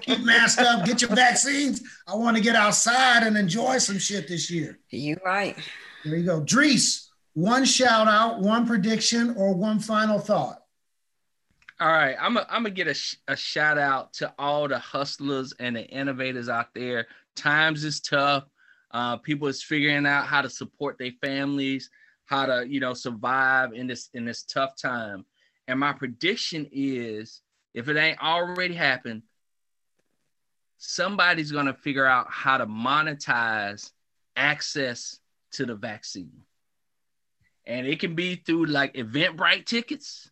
Keep masked up, get your vaccines. I want to get outside and enjoy some shit this year. You right. There you go. Dries, one shout out, one prediction, or one final thought? All right, I'm a, I'm gonna get a, sh- a shout out to all the hustlers and the innovators out there. Times is tough. Uh, people is figuring out how to support their families, how to, you know, survive in this in this tough time. And my prediction is, if it ain't already happened, somebody's gonna figure out how to monetize access to the vaccine, and it can be through like Eventbrite tickets.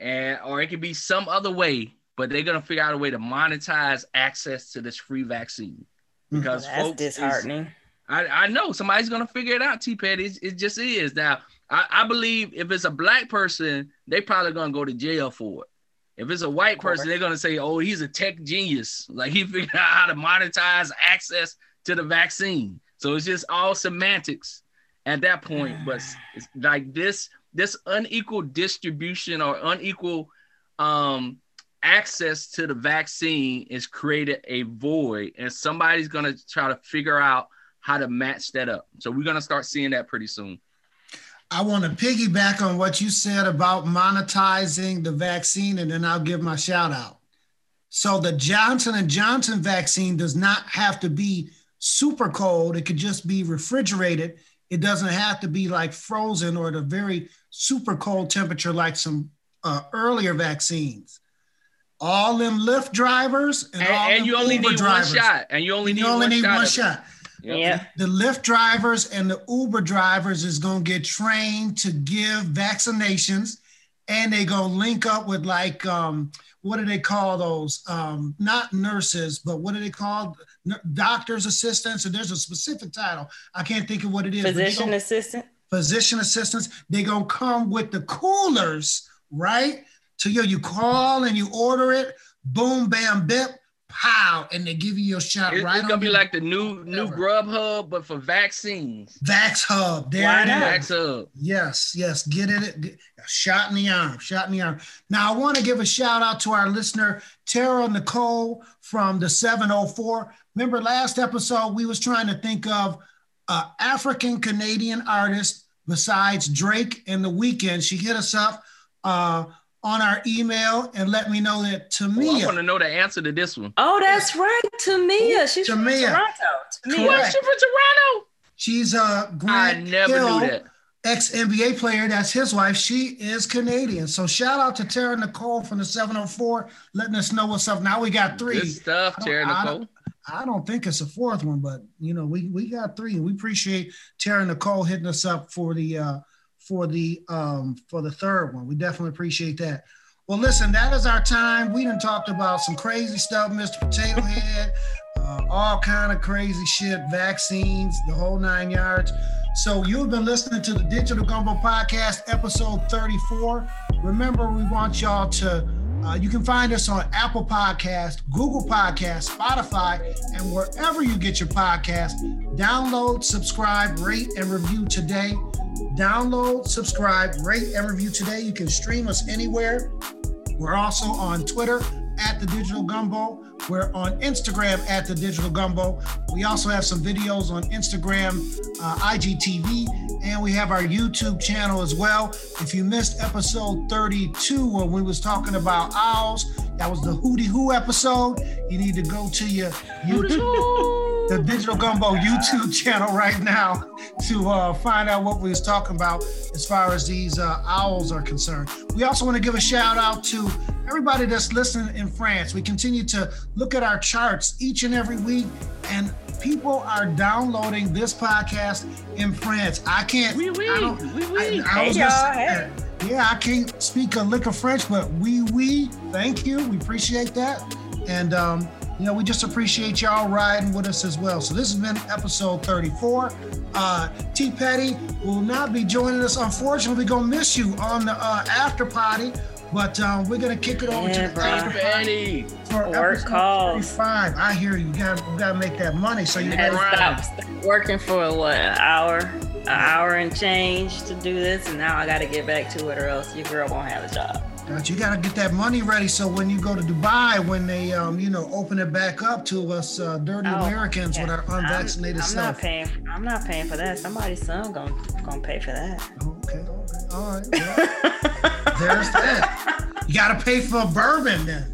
And, or it could be some other way, but they're going to figure out a way to monetize access to this free vaccine. Because well, that's folks, disheartening. I, I know somebody's going to figure it out, T-Pet. It's, it just is. Now, I, I believe if it's a black person, they probably going to go to jail for it. If it's a white person, they're going to say, oh, he's a tech genius. Like, he figured out how to monetize access to the vaccine. So it's just all semantics at that point. But it's like this... This unequal distribution or unequal um, access to the vaccine has created a void, and somebody's going to try to figure out how to match that up. So we're going to start seeing that pretty soon. I want to piggyback on what you said about monetizing the vaccine, and then I'll give my shout out. So the Johnson and Johnson vaccine does not have to be super cold. It could just be refrigerated. It doesn't have to be like frozen or at a very super cold temperature like some uh, earlier vaccines. All them Lyft drivers and, and all and them you only Uber need drivers. One shot. And you only you need, only one, need shot one shot. Yeah. The Lyft drivers and the Uber drivers is going to get trained to give vaccinations, and they going to link up with like, um, what do they call those? Um, not nurses, but what do they call? Doctor's assistants, and there's a specific title. I can't think of what it is. Physician gonna, assistant. Physician assistants. They're going to come with the coolers, right? So you, you call and you order it, boom, bam, bip, pow, and they give you your shot it, right it's on. It's going to be like the new new Grub Hub, but for vaccines. Vax Hub. There Why it is. Vax Hub. Yes, yes. Get it. Get, shot in the arm. Shot in the arm. Now, I want to give a shout out to our listener, Tara Nicole from the seven oh four. Remember last episode, we was trying to think of uh, African-Canadian artists besides Drake and The Weeknd. She hit us up uh, on our email and let me know that Tamia. Oh, I want to know the answer to this one. Oh, that's right. Tamia. She's Tamia. from Toronto. What? She's from Toronto? She's a Grant Hill, ex-N B A player. That's his wife. She is Canadian. So shout out to Tara Nicole from the seven oh four, letting us know what's up. Now we got three. Good stuff, Tara Nicole. I don't think it's a fourth one, but you know, we, we got three, and we appreciate Tara Nicole hitting us up for the uh, for the um, for the third one. We definitely appreciate that. Well, listen, that is our time. We done talked about some crazy stuff, Mister Potato Head, uh, all kind of crazy shit, vaccines, the whole nine yards. So you've been listening to the Digital Gumbo Podcast, episode thirty-four. Remember, we want y'all to. Uh, you can find us on Apple Podcasts, Google Podcasts, Spotify, and wherever you get your podcasts. Download, subscribe, rate, and review today. Download, subscribe, rate, and review today. You can stream us anywhere. We're also on Twitter at The Digital Gumbo. We're on Instagram at The Digital Gumbo. We also have some videos on Instagram, uh, I G T V, and we have our YouTube channel as well. If you missed episode thirty-two, when we was talking about owls, that was the Hootie Who episode. You need to go to your YouTube, The Digital Gumbo YouTube channel right now to uh, find out what we was talking about as far as these uh, owls are concerned. We also want to give a shout out to everybody that's listening in France. We continue to look at our charts each and every week, and people are downloading this podcast in France. I can't. Oui, oui. I don't, oui, oui. I, I hey, was y'all. Hey. Yeah, I can't speak a lick of French, but oui, oui. Thank you. We appreciate that. And, um, you know, we just appreciate y'all riding with us as well. So this has been episode thirty-four. Uh, T. Petty will not be joining us. Unfortunately, we're going to miss you on the uh, after party. But um, we're gonna kick it over yeah, to the Petty for work calls. thirty-five. I hear you. You gotta, you gotta make that money. So you gotta stop, stop working for what an hour, an hour and change to do this, and now I gotta get back to it, or else your girl won't have a job. But you gotta get that money ready, so when you go to Dubai, when they um, you know, open it back up to us uh, dirty oh, Americans yeah. with our unvaccinated I'm, I'm stuff. Not paying, I'm not paying for that. Somebody's son gonna gonna pay for that. Okay. All right. Well, there's that. You gotta pay for a bourbon then.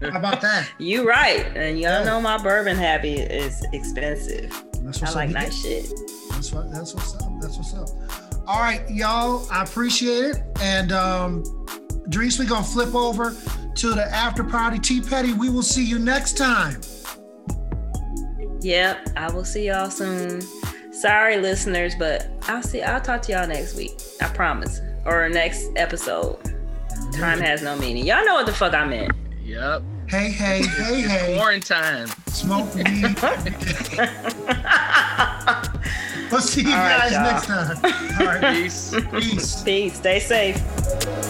How about that? You right. And y'all yeah. know my bourbon habit is expensive. That's what's I like up. Nice shit. That's what that's what's up. That's what's up. All right, y'all. I appreciate it. And um Dries, we're gonna flip over to the after party. T Petty, we will see you next time. Yep, I will see y'all soon. Sorry, listeners, but I'll see I'll talk to y'all next week. I promise. Or next episode. Time has no meaning. Y'all know what the fuck I meant. Yep. Hey, hey, hey, hey. Quarantine. Smoke weed. We'll see you All guys right, next time. All right. Peace. Peace. Peace. Stay safe.